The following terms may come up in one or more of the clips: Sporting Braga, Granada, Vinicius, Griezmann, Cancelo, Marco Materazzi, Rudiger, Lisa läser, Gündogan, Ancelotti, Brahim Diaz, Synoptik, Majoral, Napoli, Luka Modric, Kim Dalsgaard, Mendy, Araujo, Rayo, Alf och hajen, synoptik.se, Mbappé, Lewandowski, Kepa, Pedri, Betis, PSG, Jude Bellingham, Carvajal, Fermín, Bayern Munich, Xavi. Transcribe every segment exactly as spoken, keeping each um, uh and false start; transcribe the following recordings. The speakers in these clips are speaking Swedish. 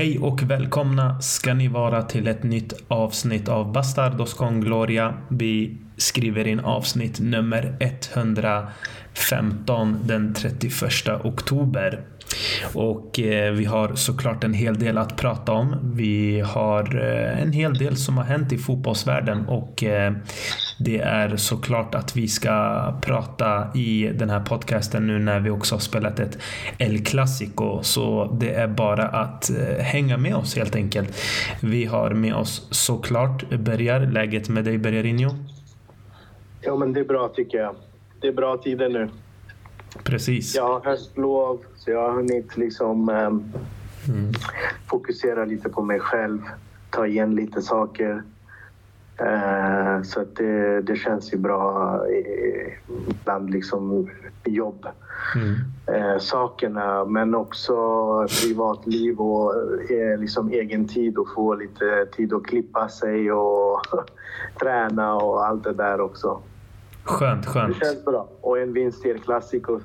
Hej och välkomna ska ni vara till ett nytt avsnitt av Bastardos con Gloria. Vi skriver in avsnitt nummer etthundrafemton den trettioförsta oktober. Och eh, vi har såklart en hel del att prata om. Vi har eh, en hel del som har hänt i fotbollsvärlden. Och eh, det är såklart att vi ska prata i den här podcasten nu när vi också har spelat ett El Clásico. Så det är bara att eh, hänga med oss helt enkelt. Vi har med oss såklart Bergar. Läget med dig, Bergarinho? Ja, men det är bra tycker jag. Det är bra tider nu. Precis. Jag har höstlov så jag har hunnit liksom eh, mm. fokusera lite på mig själv, ta igen lite saker. Eh, så att det, det känns ju bra eh, bland liksom jobb. Mm. Eh, sakerna men också privatliv och eh, liksom egen tid och få lite tid att klippa sig och träna och allt det där också. Skönt, skönt. Det känns bra. Och en vinst i El Clásico,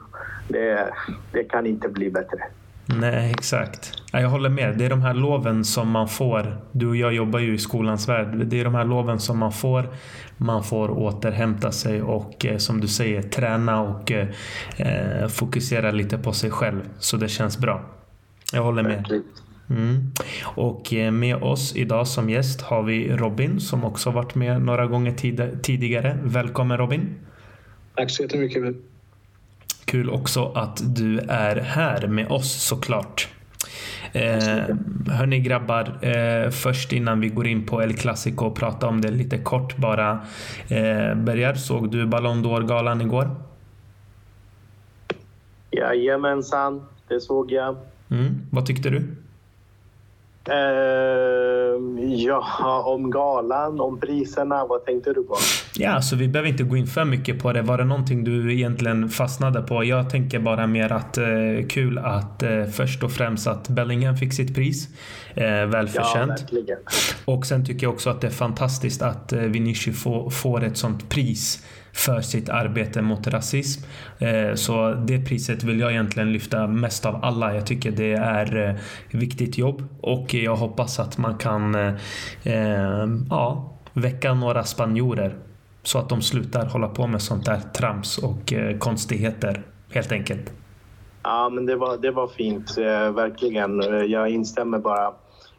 det, det kan inte bli bättre. Nej, exakt. Jag håller med. Det är de här loven som man får. Du och jag jobbar ju i skolans värld. Det är de här loven som man får. Man får återhämta sig och som du säger, träna och eh, fokusera lite på sig själv. Så det känns bra. Jag håller med. Mm. Och med oss idag som gäst har vi Robin som också varit med några gånger tid- tidigare. Välkommen Robin. Tack så jättemycket. Kul också att du är här med oss såklart. Eh, hörni grabbar, eh, först innan vi går in på El Clásico och pratar om det lite kort bara. Eh, Bergar, såg du Ballon d'Or-galan igår? Jajamensan, det såg jag. Mm. Vad tyckte du? Uh, ja, om galan, om priserna, vad tänkte du på? Ja, så vi behöver inte gå in för mycket på det. Var det någonting du egentligen fastnade på? Jag tänker bara mer att uh, kul att uh, först och främst att Bellingham fick sitt pris. Uh, välförtjänt. Ja, och sen tycker jag också att det är fantastiskt att uh, Vinicius får, får ett sånt pris för sitt arbete mot rasism. Så det priset vill jag egentligen lyfta mest av alla. Jag tycker det är viktigt jobb och jag hoppas att man kan eh, ja, väcka några spanjorer så att de slutar hålla på med sånt där trams och konstigheter helt enkelt. Ja, men det var, det var fint, verkligen. Jag instämmer bara.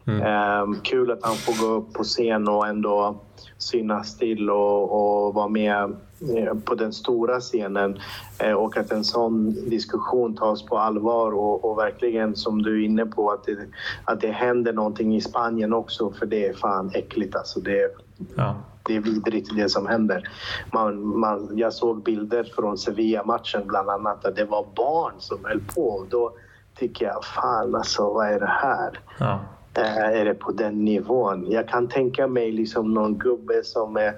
Mm. Eh, kul att han får gå upp på scen och ändå synas till och, och vara med på den stora scenen och att en sån diskussion tas på allvar och, och verkligen som du är inne på att det, att det händer någonting i Spanien också, för det är fan äckligt alltså, det, ja. Det är vidrigt det som händer. Man, man, jag såg bilder från Sevilla-matchen bland annat att det var barn som höll på. Då tycker jag, fan alltså, vad är det här? Ja. Är det på den nivån? Jag kan tänka mig liksom någon gubbe som är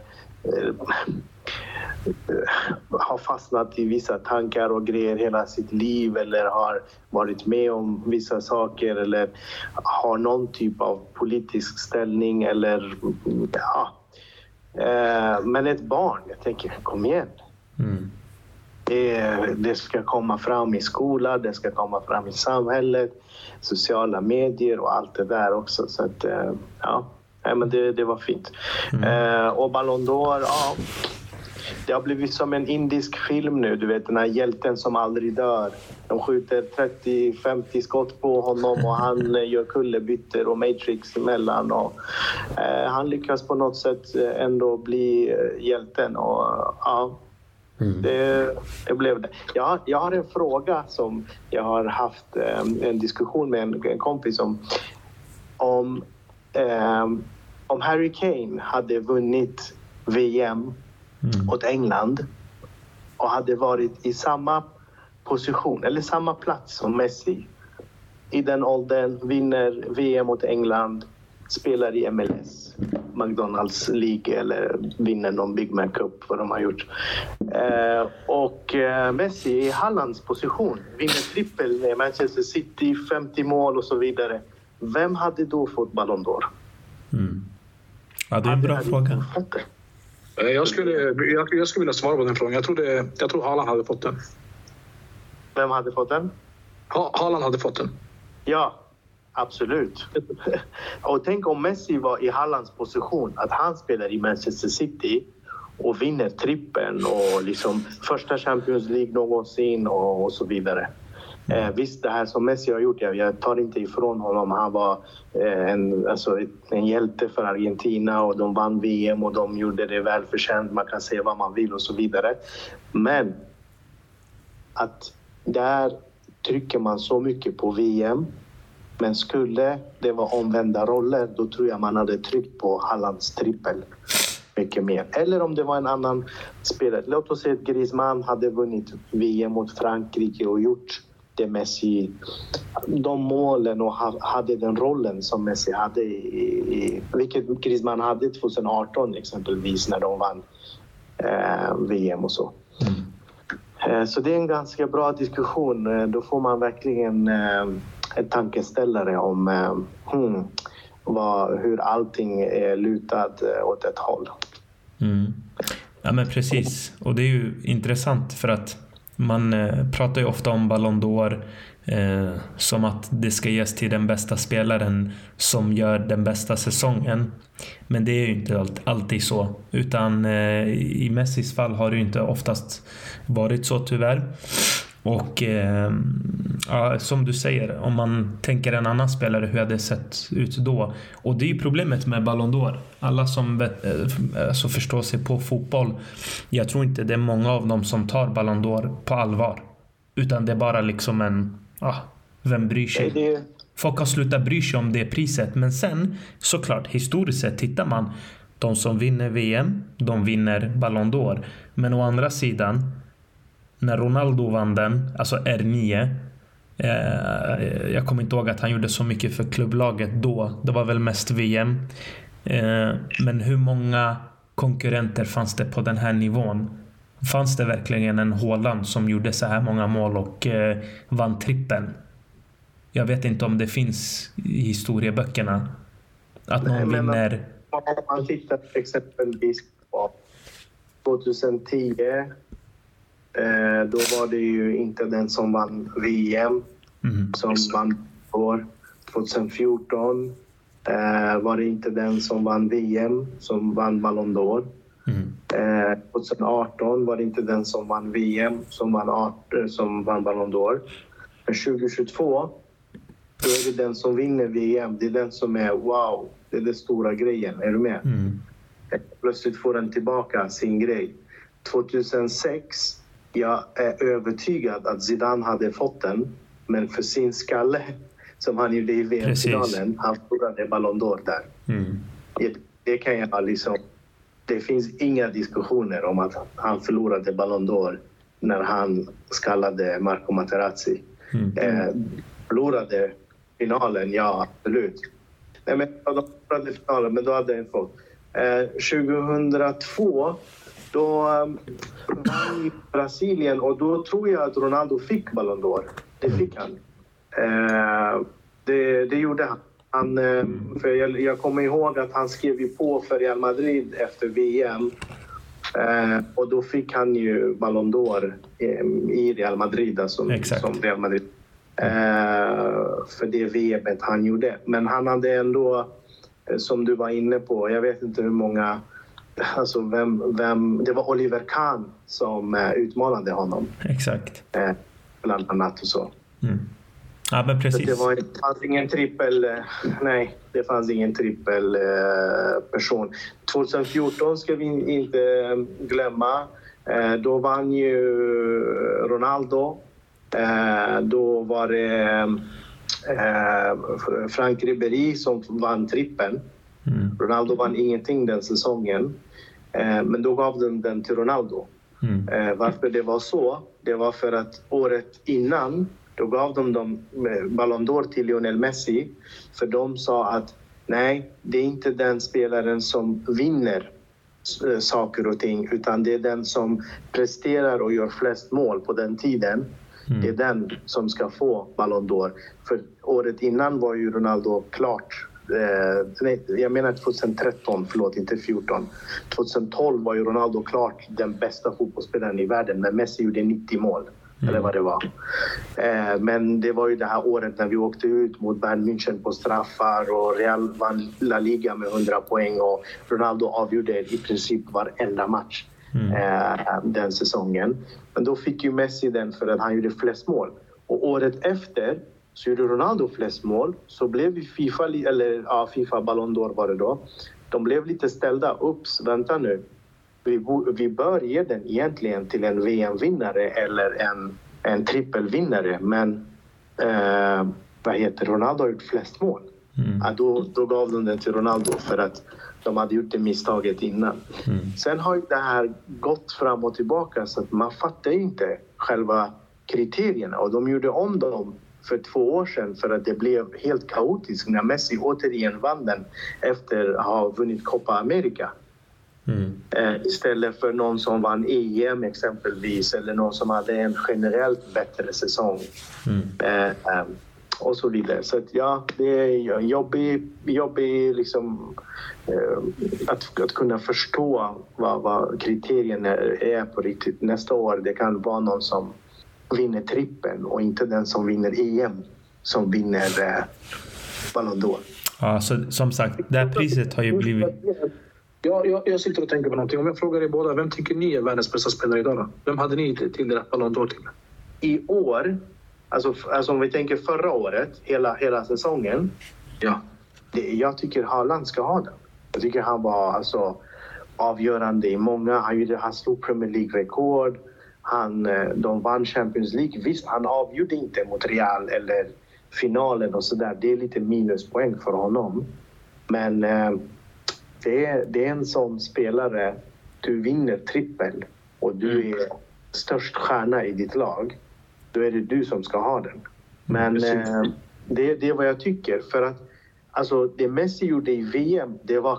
har fastnat i vissa tankar och grejer hela sitt liv eller har varit med om vissa saker eller har någon typ av politisk ställning eller ja. Men ett barn, jag tänker, kom igen. Mm. Det, det ska komma fram i skolan, det ska komma fram i samhället, sociala medier och allt det där också. Så att, ja, men det, det var fint. Mm. Och Ballon d'Or, ja. Det har blivit som en indisk film nu, du vet, den här hjälten som aldrig dör. De skjuter trettio femtio skott på honom och han gör kullerbytter och Matrix emellan. Och, eh, han lyckas på något sätt ändå bli hjälten. Och, ja, mm. det, det blev det. Jag, jag har en fråga som jag har haft eh, en diskussion med en, en kompis om. Om, eh, om Harry Kane hade vunnit V M Mm. åt England och hade varit i samma position eller samma plats som Messi i den åldern, vinner V M åt England, spelar i M L S, McDonald's League eller vinner någon Big Mac Cup, vad de har gjort, eh, och eh, Messi i Haalands position, vinner trippel med Manchester City, femtio mål och så vidare. Vem hade då fått Ballon d'Or? Mm. Ja, det är en bra fråga. Jag skulle, jag, jag skulle vilja svara på den frågan. Jag trodde, jag tror Haaland hade fått den. Vem hade fått den? Ha, Haaland hade fått den. Ja, Absolut. Och tänk om Messi var i Haalands position, att han spelar i Manchester City och vinner trippen och liksom första Champions League någonsin och, och så vidare. Eh, visst, det här som Messi har gjort, jag, jag tar inte ifrån honom. Han var eh, en, alltså, en hjälte för Argentina och de vann V M och de gjorde det välförtjänt. Man kan säga vad man vill och så vidare. Men att där trycker man så mycket på V M. Men skulle det vara omvända roller, då tror jag man hade tryckt på Haalands trippel mycket mer. Eller om det var en annan spelare. Låt oss säga att Griezmann hade vunnit V M mot Frankrike och gjort det Messi, de målen, och hade den rollen som Messi hade, i, i, vilket Griezmann hade tjugohundraarton exempelvis när de vann eh, V M och så. Mm. Eh, så det är en ganska bra diskussion. Eh, då får man verkligen eh, en tankeställare om eh, hmm, vad, hur allting är lutat eh, åt ett håll. Mm. Ja, men precis. Och det är ju intressant för att man pratar ju ofta om Ballon d'Or eh, som att det ska ges till den bästa spelaren som gör den bästa säsongen. Men det är ju inte alltid så. Utan eh, i Messis fall har det ju inte oftast varit så, tyvärr. Och eh, ja, som du säger, om man tänker en annan spelare, hur hade det sett ut då? Och det är ju problemet med Ballon d'Or. Alla som vet, alltså förstår sig på fotboll, jag tror inte det är många av dem som tar Ballon d'Or på allvar. Utan det är bara liksom en, ah, vem bryr sig? Det är det. Folk har slutat bry sig om det priset. Men sen, såklart, historiskt sett tittar man, de som vinner V M, de vinner Ballon d'Or. Men å andra sidan, när Ronaldo vann den, alltså R nio, eh, jag kommer inte ihåg att han gjorde så mycket för klubblaget då. Det var väl mest V M. Eh, men hur många konkurrenter fanns det på den här nivån? Fanns det verkligen en Haaland som gjorde så här många mål och eh, vann trippen? Jag vet inte om det finns i historieböckerna att någon, nej, men vinner. Om man tittar exempelvis på tjugohundratio, då var det ju inte den som vann V M, mm, som vann år. tjugohundrafjorton eh, var det inte den som vann V M som vann Ballon d'Or. Mm. Eh, tjugohundraarton var det inte den som vann V M som vann, art- som vann Ballon d'Or. tjugohundratjugotvå, då är det den som vinner V M. Det är den som är wow, det är den stora grejen. Är du med? Mm. Plötsligt får den tillbaka sin grej. tjugohundrasex, jag är övertygad att Zidane hade fått den, men för sin skalle som han gjorde i V M-finalen, han förlorade Ballon d'Or där. Mm. Det, det kan jag liksom, det finns inga diskussioner om att han förlorade Ballon d'Or när han skallade Marco Materazzi. Mm. Eh, förlorade finalen, ja absolut. Nej, men de förlorade finalen, men då hade jag fått. Eh, tjugohundratvå, då var i Brasilien, och då tror jag att Ronaldo fick Ballon d'Or. Det fick han. Eh, det, det gjorde han. han för jag, jag kommer ihåg att han skrev ju på för Real Madrid efter V M. Eh, och då fick han ju Ballon d'Or eh, i Real Madrid. Alltså, som Real Madrid. Eh, för det V M-et han gjorde. Men han hade ändå, som du var inne på, jag vet inte hur många. Alltså vem, vem, det var Oliver Kahn som eh, utmanade honom. Exakt. Eh, bland annat och så. Mm. Ja, men precis. Så det var, det fanns ingen trippel, eh, nej, det fanns ingen trippel eh, person. tjugohundrafjorton ska vi inte glömma. Eh, då vann ju Ronaldo. Eh, då var det eh, Franck Ribéry som vann trippeln. Mm. Ronaldo vann ingenting den säsongen. Men då gav de den till Ronaldo. Mm. Varför det var så? Det var för att året innan, då gav de dem Ballon d'Or till Lionel Messi. För de sa att nej, det är inte den spelaren som vinner saker och ting, utan det är den som presterar och gör flest mål på den tiden. Mm. Det är den som ska få Ballon d'Or. För året innan var ju Ronaldo klart. Jag menar tjugotretton, förlåt, inte fjorton. tjugotolv var ju Ronaldo klart den bästa fotbollsspelaren i världen, men Messi gjorde nittio mål. Mm. Eller vad det var. Eh, men det var ju det här året när vi åkte ut mot Bayern München på straffar och Real vann La Liga med hundra poäng och Ronaldo avgjorde i princip varenda match mm. eh, den säsongen. Men då fick ju Messi den för att han gjorde flest mål. Och året efter så gjorde Ronaldo flest mål, så blev vi FIFA, eller ja, FIFA Ballon d'Or var det då. De blev lite ställda upp, vänta nu. Vi, vi bör ge den egentligen till en V M-vinnare eller en, en trippelvinnare. Men eh, vad heter Ronaldo har gjort flest mål. Mm. Ja, då, då gav de den till Ronaldo för att de hade gjort det misstaget innan. Mm. Sen har det här gått fram och tillbaka så att man fattar inte själva kriterierna. Och de gjorde om dem för två år sedan för att det blev helt kaotiskt när Messi återigen vann den efter att ha vunnit Copa America. Mm. Istället för någon som vann E M exempelvis, eller någon som hade en generellt bättre säsong mm. och så vidare. Så att ja, det är jobbigt, jobbigt liksom, att, att kunna förstå vad, vad kriterierna är på riktigt. Nästa år det kan vara någon som vinner trippen och inte den som vinner E M som vinner eh, Ballon d'Or. Ja, så, som sagt, det här priset har ju blivit... Ja, jag, jag sitter och tänker på någonting. Om jag frågar er båda, vem tycker ni är världens bästa spelare idag då? Vem hade ni tilldelat Ballon d'Or till? I år, alltså, alltså om vi tänker förra året, hela, hela säsongen. Ja. Det, jag tycker Haaland ska ha den. Jag tycker han var alltså, avgörande i många. Han, gjorde, han slog Premier League-rekord. Han, de vann Champions League. Visst, han avgjorde inte mot Real eller finalen och sådär. Det är lite minuspoäng för honom. Men... Eh, Det är, det är en sån spelare, du vinner trippel och du mm. är störst stjärna i ditt lag. Då är det du som ska ha den. Men eh, det, det är vad jag tycker. För att alltså, det Messi gjorde i V M, det var,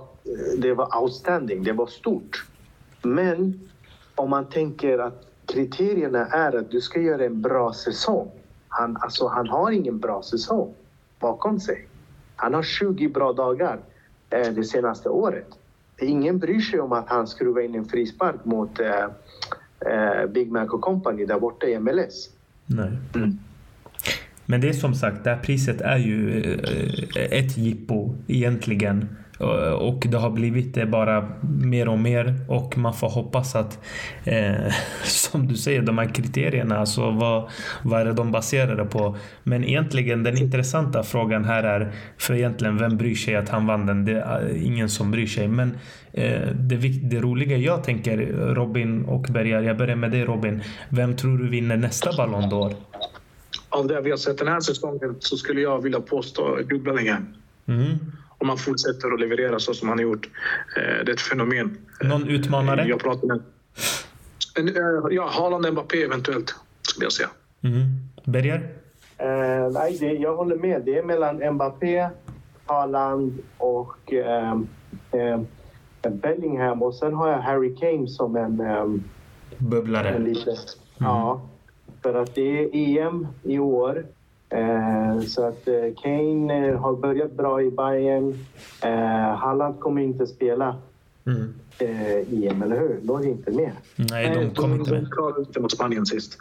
det var outstanding, det var stort. Men om man tänker att kriterierna är att du ska göra en bra säsong. Han, alltså, han har ingen bra säsong bakom sig. Han har tjugo bra dagar. Det senaste året. Ingen bryr sig om att han skruvar in en frispark mot eh, Big Mac och Company där borta i M L S. Nej. Mm. Men det är som sagt, det här priset är ju ett jippo egentligen. Och det har blivit det bara mer och mer. Och man får hoppas att eh, som du säger, de här kriterierna, alltså vad, vad är det de baserade på. Men egentligen den intressanta frågan här är, för egentligen vem bryr sig att han vann den? Det är ingen som bryr sig. Men eh, det, det roliga jag tänker, Robin och Bergar, jag börjar med dig Robin. Vem tror du vinner nästa Ballon d'Or? Av det vi har sett den här säsongen så skulle jag vilja påstå Jude Bellingham. Mm. Om man fortsätter att leverera så som han har gjort. Det är ett fenomen. Någon utmanare? Jag pratar med... Ja, Haaland och Mbappé eventuellt, skulle jag säga. Mm. Berger? Uh, nej, det, jag håller med. Det är mellan Mbappé, Haaland och uh, uh, Bellingham. Och sen har jag Harry Kane som en... Um, Bubblare. En liten, mm. Ja, för att det är E M i år. Eh, så att eh, Kane eh, har börjat bra i Bayern. eh, Haaland kommer inte spela mm. eh, E M, eller hur? Då är det inte med. Nej, de kommer inte med. De klarade inte mot Spanien sist.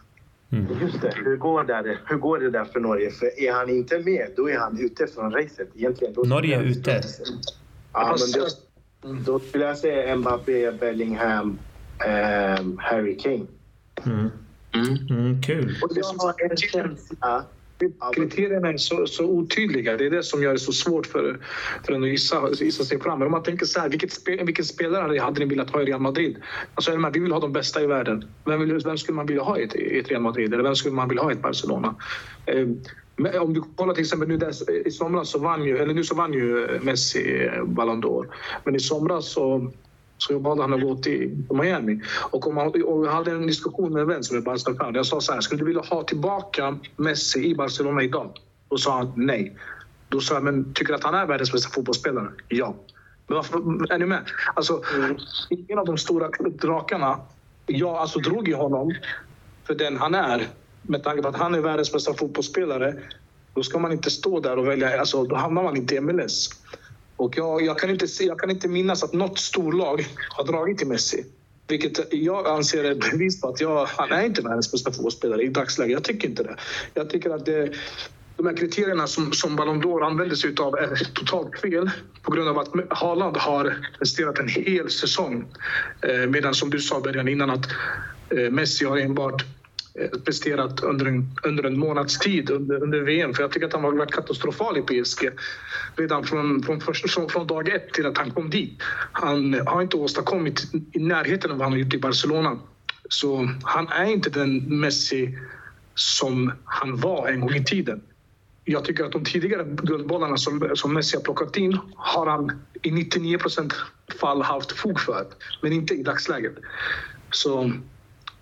Mm. Just det, hur går det, hur går det där för Norge? För är han inte med, då är han ute från racet egentligen. Då Norge är ute. Ja, men då, då skulle jag säga Mbappé, Bellingham, eh, Harry Kane. Mm. Mm. Mm, kul. Och jag har en känsla kriterierna är så, så otydliga. Det är det som gör det så svårt för, för en att gissa, gissa sig fram. Men om man tänker så här, vilket, spe, vilket spelare hade ni velat ha i Real Madrid? Alltså, vi vill ha de bästa i världen. Vem, vill, vem skulle man vilja ha i ett, i ett Real Madrid? Eller vem skulle man vilja ha i ett Barcelona? Eh, men om du kollar till exempel nu där, i somras så vann ju, eller nu så vann ju Messi Ballon d'Or. Men i somras så Så jag bad han att gå till Miami. Och, om han, och jag hade en diskussion med en vän som är Barcelona. Jag sa så här, skulle du vilja ha tillbaka Messi i Barcelona idag? Och sa han nej. Då sa jag, men tycker du att han är världens bästa fotbollsspelare? Ja. Men varför, är ni med? Alltså, ingen av de stora drakarna, jag alltså drog i honom för den han är. Med tanke på att han är världens bästa fotbollsspelare, då ska man inte stå där och välja, alltså då hamnar man inte i M L S. Och jag, jag, kan inte se, jag kan inte minnas att något storlag har dragit till Messi. Vilket jag anser är bevis på att jag, han är inte världens bästa fotbollsspelare i dagsläget. Jag tycker inte det. Jag tycker att det, de här kriterierna som, som Ballon d'Or använder sig av är totalt fel. På grund av att Haaland har presterat en hel säsong. Eh, medan som du sa början innan att eh, Messi har enbart presterat under en, under en månads tid under, under V M. För jag tycker att han var katastrofal i P S G. Redan från, från, från, från dag ett till att han kom dit. Han har inte åstadkommit i närheten av vad han har gjort i Barcelona. Så han är inte den Messi som han var en gång i tiden. Jag tycker att de tidigare guldbollarna som, som Messi har plockat in har han i nittionio procent fall haft fog för. Men inte i dagsläget. Så...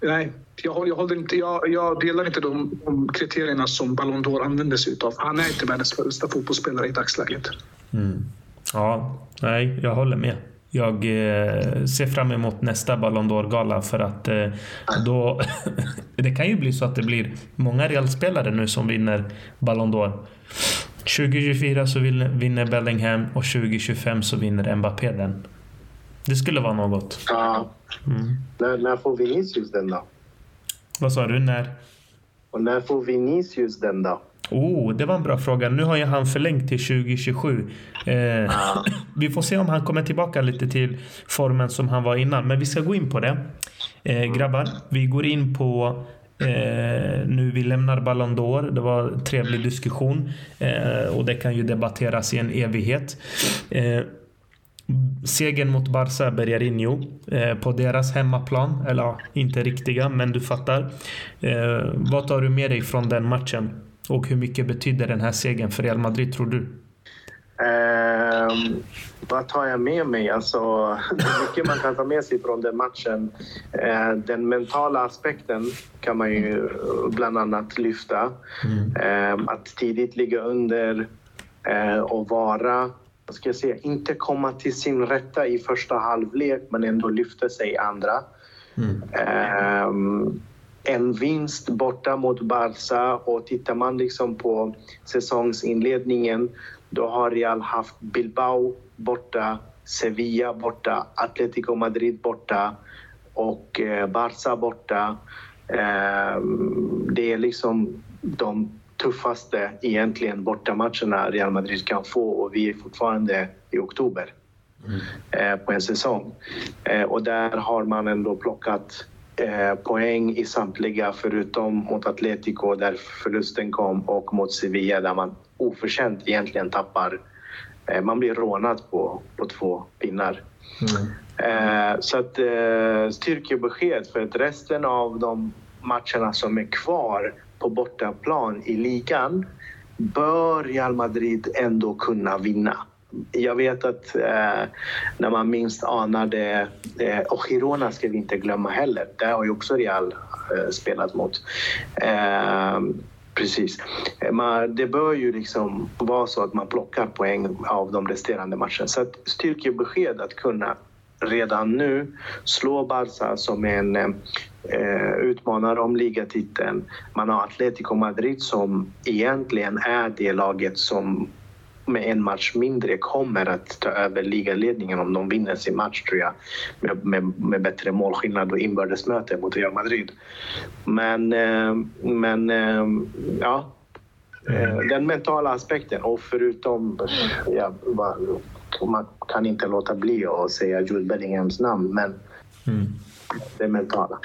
Nej, jag, jag, håller inte, jag, jag delar inte de, de kriterierna som Ballon d'Or använder sig utav. Han är inte världens bästa fotbollsspelare i dagsläget. Mm. Ja, nej, jag håller med. Jag eh, ser fram emot nästa Ballon d'Or-gala för att eh, då, det kan ju bli så att det blir många realspelare nu som vinner Ballon d'Or. tjugo tjugofyra så vinner Bellingham och tjugo tjugofem så vinner Mbappé den. Det skulle vara något. Ja. Mm. När, när får Vinicius den då? Vad sa du? När? Och när får Vinicius den då? Oh, det var en bra fråga. Nu har jag han förlängt till tjugo tjugosju. Eh, ja. Vi får se om han kommer tillbaka lite till formen som han var innan. Men vi ska gå in på det. Eh, grabbar, vi går in på... Eh, nu vi lämnar Ballon d'Or. Det var en trevlig diskussion. Eh, och det kan ju debatteras i en evighet. Eh, Segen mot Barca Bergarinho eh, på deras hemmaplan, eller ja, inte riktiga, men du fattar. Eh, vad tar du med dig från den matchen och hur mycket betyder den här segern för Real Madrid tror du? Eh, vad tar jag med mig? Alltså, hur mycket man kan ta med sig från den matchen. Eh, den mentala aspekten kan man ju bland annat lyfta. Mm. Eh, att tidigt ligga under eh, och vara... Jag ska säga, inte komma till sin rätta i första halvlek men ändå lyfta sig i andra. Mm. Um, en vinst borta mot Barca, och tittar man liksom på säsongsinledningen då har Real haft Bilbao borta, Sevilla borta, Atlético Madrid borta och Barca borta. Um, det är liksom de tuffaste egentligen bortamatcherna Real Madrid kan få, och vi är fortfarande i oktober mm. eh, på en säsong. Eh, och där har man ändå plockat eh, poäng i samtliga förutom mot Atletico där förlusten kom och mot Sevilla där man oförtjänt egentligen tappar. Eh, man blir rånad på, på två pinnar. Mm. Eh, så att eh, styrkebesked för att resten av de matcherna som är kvar på bortaplan i ligan bör Real Madrid ändå kunna vinna. Jag vet att eh, när man minst anade, eh, och Girona ska vi inte glömma heller, där har ju också Real eh, spelat mot. Eh, precis. Man, det bör ju liksom vara så att man plockar poäng av de resterande matcherna. Så att styrkebesked att kunna redan nu slå Barca som en eh, utmanare om ligatiteln. Man har Atletico Madrid som egentligen är det laget som med en match mindre kommer att ta över ligaledningen om de vinner sin match tror jag. Med, med, med bättre målskillnad och inbördesmöte mot Real Madrid. Men, eh, men eh, ja, eh, den mentala aspekten och förutom ja, bara, och man kan inte låta bli att säga Jude Bellinghams namn, men mm. det är mentala.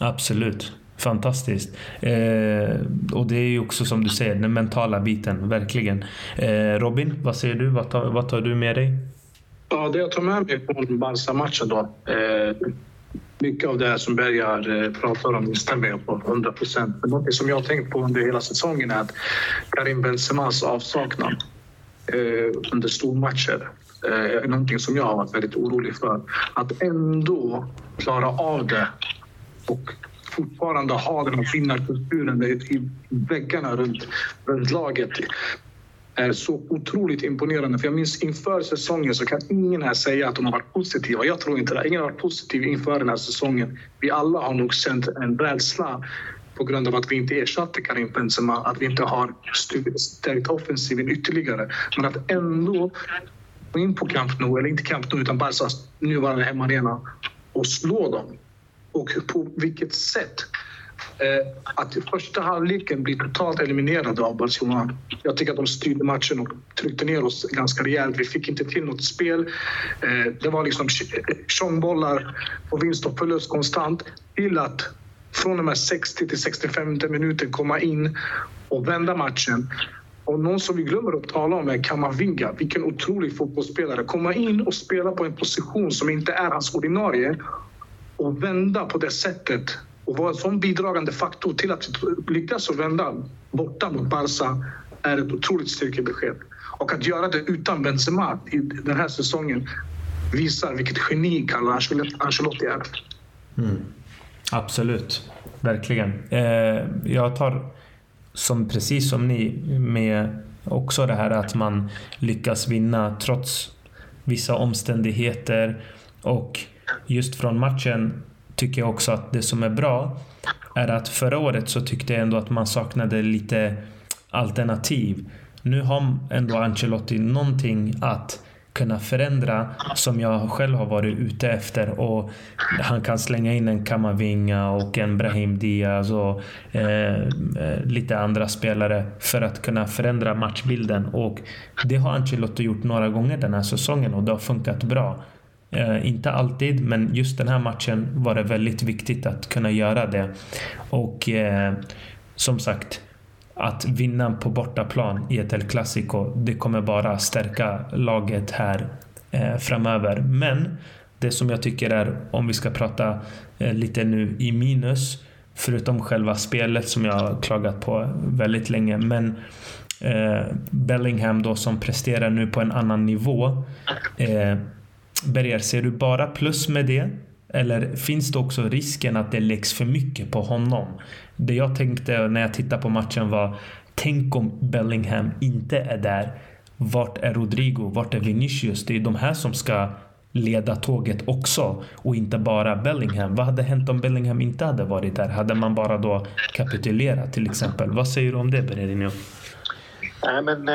Absolut, fantastiskt. Eh, och det är ju också som du säger, den mentala biten, verkligen. Eh, Robin, vad säger du? Vad tar, vad tar du med dig? Ja, det jag tar med mig från Barca-matchen då. Eh, mycket av det här som Bergar pratar om stämmer jag på hundra procent. Men något som jag har tänkt på under hela säsongen är att Karim Benzemas avsaknad under stormatcher är någonting som jag har varit väldigt orolig för. Att ändå klara av det och fortfarande ha den här vinnarkulturen i väggarna runt, runt laget är så otroligt imponerande. För jag minns inför säsongen så kan ingen här säga att de har varit positiva. Jag tror inte det. Ingen har varit positiv inför den här säsongen. Vi alla har nog känt en rädsla på grund av att vi inte ersatte Karim Benzema, att vi inte har stärkt offensiven ytterligare. Men att ändå gå in på Camp Nou, eller inte Camp Nou utan Barcas nuvarande hemmaarena, och slå dem. Och på vilket sätt? Eh, att i första halvleken blir totalt eliminerade av Barcelona. Jag tycker att de styrde matchen och tryckte ner oss ganska rejält. Vi fick inte till något spel. Eh, det var liksom tjongbollar och vinst och förlust konstant. Till att från de här sextio till sextiofem minuten komma in och vända matchen. Och någon som vi glömmer att tala om är Camavinga. Vilken otrolig fotbollsspelare. Komma in och spela på en position som inte är hans ordinarie och vända på det sättet. Och vara en sån bidragande faktor till att lyckas och vända borta mot Barca är ett otroligt styrkebesked. Och att göra det utan Benzema i den här säsongen visar vilket geni Carlo Ancelotti är. Mm. Absolut, verkligen. Eh, jag tar som precis som ni med också det här att man lyckas vinna trots vissa omständigheter. Och just från matchen tycker jag också att det som är bra är att förra året så tyckte jag ändå att man saknade lite alternativ. Nu har ändå Ancelotti någonting att kunna förändra som jag själv har varit ute efter, och han kan slänga in en Camavinga och en Brahim Diaz och eh, lite andra spelare för att kunna förändra matchbilden, och det har Ancelotti gjort några gånger den här säsongen och det har funkat bra. Eh, inte alltid, men just den här matchen var det väldigt viktigt att kunna göra det. Och eh, som sagt, att vinna på bortaplan i ett El Clásico, det kommer bara stärka laget här eh, framöver. Men det som jag tycker är, om vi ska prata eh, lite nu i minus, förutom själva spelet som jag har klagat på väldigt länge, men eh, Bellingham då som presterar nu på en annan nivå. eh, Berger, ser du bara plus med det? Eller finns det också risken att det läggs för mycket på honom? Det jag tänkte när jag tittade på matchen var, tänk om Bellingham inte är där. Vart är Rodrigo? Vart är Vinicius? Det är de här som ska leda tåget också, och inte bara Bellingham. Vad hade hänt om Bellingham inte hade varit där? Hade man bara då kapitulerat till exempel? Vad säger du om det, Berger? Nej, men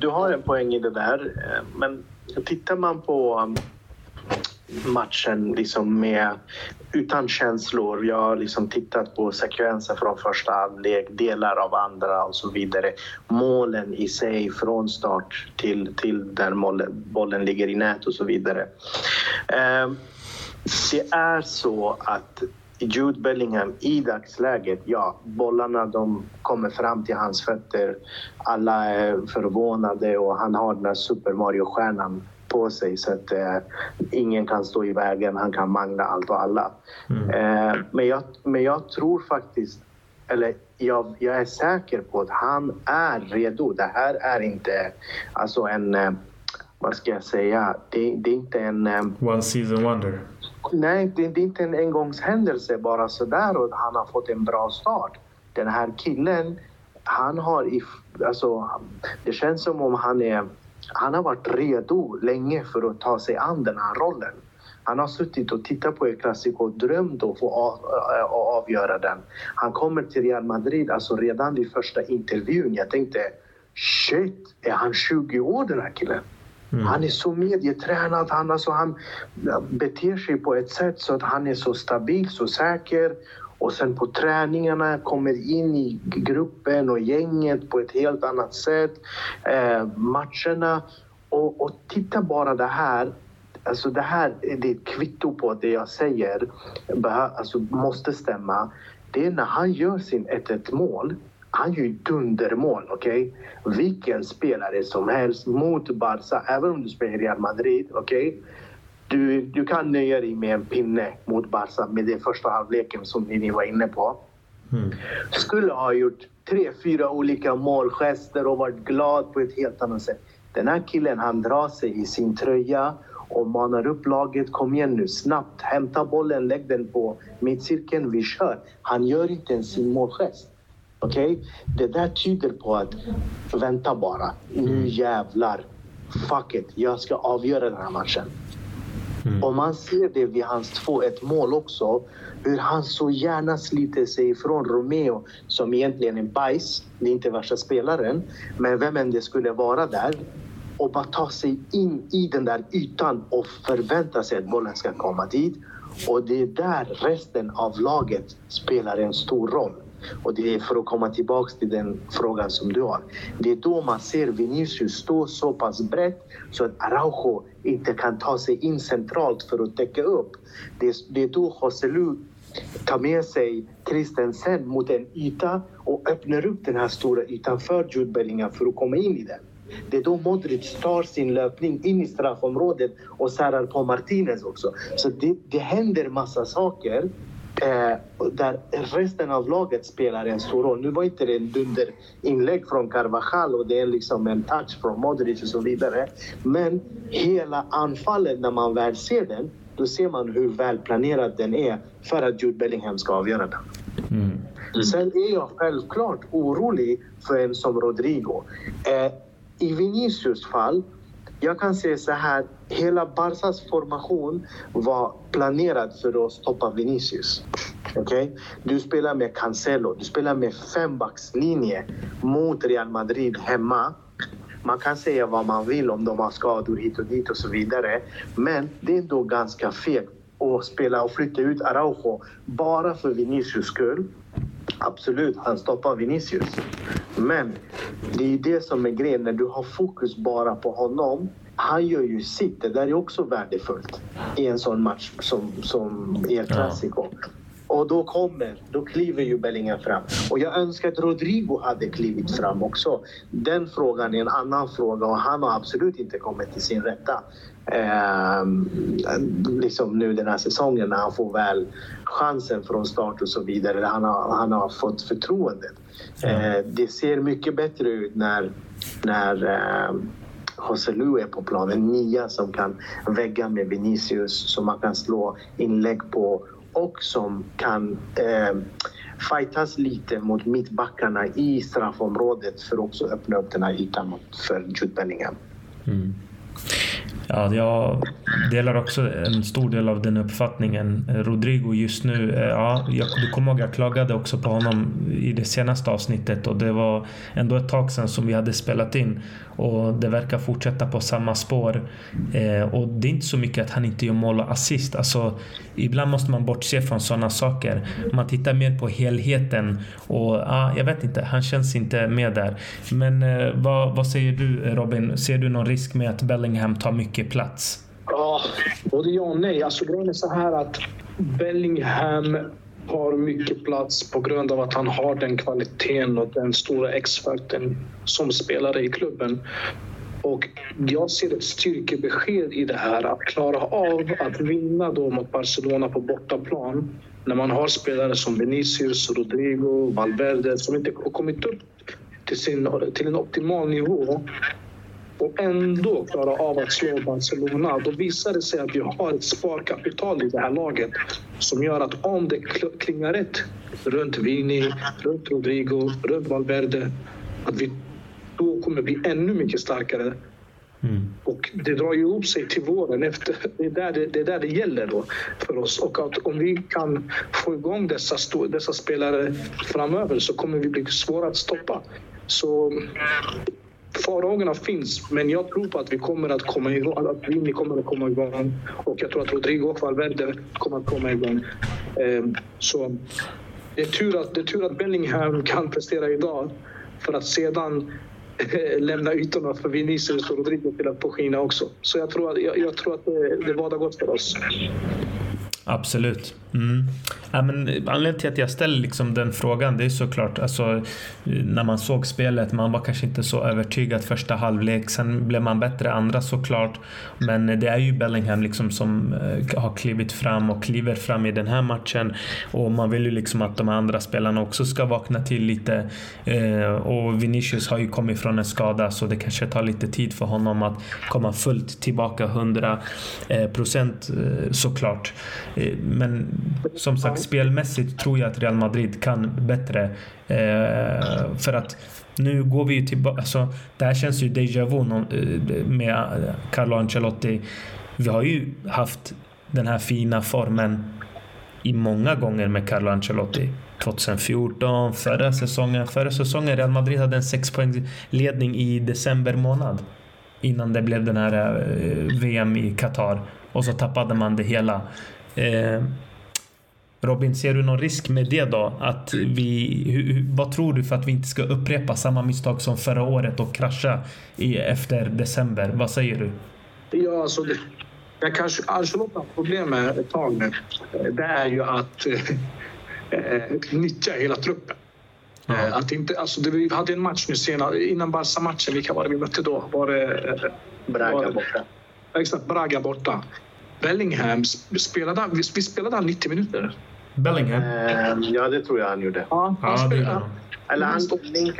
du har en poäng i det där. Men tittar man på matchen liksom med, utan känslor. Jag har liksom tittat på sekvenser från första halvlek, delar av andra och så vidare. Målen i sig från start till, till där målen, bollen ligger i nät och så vidare. Eh, det är så att Jude Bellingham i dagsläget, ja, bollarna de kommer fram till hans fötter. Alla är förvånade och han har den här Super Mario-stjärnan på sig, så att eh, ingen kan stå i vägen, han kan mangla allt och alla. Mm. Eh, men, jag, men jag tror faktiskt, eller jag, jag är säker på att han är redo. Det här är inte alltså en, eh, vad ska jag säga, det, det är inte en... Eh, One season wonder. Nej, det, det är inte en engångshändelse bara sådär, och han har fått en bra start. Den här killen, han har, if, alltså det känns som om han är Han har varit redo länge för att ta sig an den här rollen. Han har suttit och tittat på El Clásico och drömt att få av, äh, avgöra den. Han kommer till Real Madrid, alltså redan i första intervjun. Jag tänkte, shit, är han tjugo år den här killen? Mm. Han är så medietränad, han, alltså, han beter sig på ett sätt så att han är så stabil, så säker. Och sen på träningarna kommer in i gruppen och gänget på ett helt annat sätt. Eh, matcherna. Och, och titta bara det här. Alltså det här det är ett kvitto på att det jag säger behö- alltså måste stämma. Det är när han gör sin ett ett mål. Han gör ju dundermål, okej? Okay? Vilken spelare som helst mot Barca, även om du spelar i Real Madrid, okej? Okay? Du, du kan nöja dig med en pinne mot Barca med den första halvleken som ni var inne på. Mm. Skulle ha gjort tre, fyra olika målgester och varit glad på ett helt annat sätt. Den här killen, han drar sig i sin tröja och manar upp laget. Kom igen nu, snabbt. Hämta bollen, lägg den på mittcirkeln, vi kör. Han gör inte ens sin målgest. Okej? Okay? Det där tyder på att vänta bara. Nu jävlar. Fuck it. Jag ska avgöra den här matchen. Mm. Och man ser det vid hans två ett mål också, hur han så gärna sliter sig ifrån Romeo, som egentligen är en bajs, det är inte värsta spelaren, men vem än det skulle vara där, och bara ta sig in i den där ytan och förvänta sig att bollen ska komma dit Och det är där resten av laget spelar en stor roll. Och det är för att komma tillbaka till den frågan som du har. Det är då man ser Vinicius stå så pass brett så att Araujo inte kan ta sig in centralt för att täcka upp. Det är, det är då Joselu tar med sig Christensen mot en yta och öppnar upp den här stora ytan för Jude Bellingham för att komma in i den. Det är då Modric tar sin löpning in i straffområdet och särar på Martinez också. Så det, det händer massa saker eh, där resten av laget spelar en stor roll. Nu var inte det en dunder inlägg från Carvajal och det är liksom en touch från Modric och så vidare. Men hela anfallet, när man väl ser den, då ser man hur välplanerad den är för att Jude Bellingham ska avgöra den. Mm. Mm. Sen är jag självklart orolig för en som Rodrigo. Eh, I Vinicius fall, jag kan säga så här, hela Barsas formation var planerad för att stoppa Vinicius. Okay? Du spelar med Cancelo, du spelar med fembackslinje mot Real Madrid hemma. Man kan säga vad man vill om de har skador hit och dit och så vidare. Men det är då ganska fegt att spela och flytta ut Araujo bara för Vinicius skull. Absolut, han stoppar Vinicius. Men det är det som är grejen, när du har fokus bara på honom. Han gör ju sitt, det där är också värdefullt i en sån match som, som El Clásico. Ja. Och då kommer, då kliver ju Bellingham fram. Och jag önskar att Rodrigo hade klivit fram också. Den frågan är en annan fråga och han har absolut inte kommit till sin rätta. Eh, liksom nu den här säsongen när han får väl chansen från start och så vidare. Han har, han har fått förtroendet. Eh, det ser mycket bättre ut när, när eh, Joselu är på planen. Nia som kan vägga med Vinicius, som man kan slå inlägg på och som kan eh, fightas lite mot mittbackarna i straffområdet för att också öppna upp den här ytan för Jude Bellingham. Mm. Ja, jag delar också en stor del av den uppfattningen. Rodrigo just nu, ja, jag, du kommer ihåg jag klagade också på honom i det senaste avsnittet och det var ändå ett tag sedan som vi hade spelat in och det verkar fortsätta på samma spår eh, och det är inte så mycket att han inte gör mål och assist, alltså ibland måste man bortse från sådana saker, man tittar mer på helheten och ja, jag vet inte, han känns inte med där. Men eh, vad, vad säger du, Robin, ser du någon risk med att Bellingham tar mycket plats? Ja, både ja och nej. Alltså grejen är så här att Bellingham har mycket plats på grund av att han har den kvaliteten och den stora X-faktorn som spelare i klubben. Och jag ser ett styrkebesked i det här, att klara av att vinna då mot Barcelona på bortaplan när man har spelare som Vinicius, Rodrigo, Valverde som inte har kommit upp till, sin, till en optimal nivå. Och ändå klara av att slå Barcelona. Då visar det sig att vi har ett sparkapital i det här laget som gör att om det klingar rätt runt Vini, runt Rodrigo, runt Valverde, att vi då kommer bli ännu mycket starkare. Mm. Och det drar ju ihop sig till våren efter. Det är där det, det, är där det gäller då för oss. Och att om vi kan få igång dessa, sto- dessa spelare framöver så kommer vi bli svåra att stoppa. Så farhågorna finns, men jag tror på att vi kommer att komma igång, att Vini kommer att komma igång och jag tror att Rodrigo och Valverde kommer att komma igång. Så det är tur att, det är tur att Bellingham kan prestera idag för att sedan lämna ytorna för Vinicius och Rodrigo till att påskina också. Så jag tror att, jag, jag tror att det, det bådar gott för oss. Absolut. Mm. Ja, men anledningen till att jag ställer liksom den frågan, det är såklart alltså, när man såg spelet, man var kanske inte så övertygad första halvlek, sen blev man bättre andra såklart, men det är ju Bellingham liksom som har klivit fram och kliver fram i den här matchen och man vill ju liksom att de andra spelarna också ska vakna till lite och Vinicius har ju kommit från en skada så det kanske tar lite tid för honom att komma fullt tillbaka hundra procent såklart. Men som sagt, spelmässigt tror jag att Real Madrid kan bättre eh, för att nu går vi ju tillbaka, alltså, det här känns ju déjà vu med Carlo Ancelotti. Vi har ju haft den här fina formen i många gånger med Carlo Ancelotti. tjugohundrafjorton, förra säsongen förra säsongen Real Madrid hade en sex poängsledning i december månad innan det blev den här eh, V M i Qatar och så tappade man det hela. Eh, Robin, ser du någon risk med det då? Att vi, hur, vad tror du för att vi inte ska upprepa samma misstag som förra året och krascha i, efter december? Vad säger du? Ja, alltså det, jag kanske Ancelotti har problem med ett tag nu. Det är ju att eh, nyttja hela truppen. Ja. Att inte, alltså det, vi hade en match nu senare, innan Barca-matchen, vilka var det vi mötte då? Var det, Braga var det, borta. Exakt, Braga borta. Bellingham, spelade, vi, vi spelade han nittio minuter. Bellingham? Eh, ja, det tror jag han gjorde. Ja, han ja, spelade. Det eller han,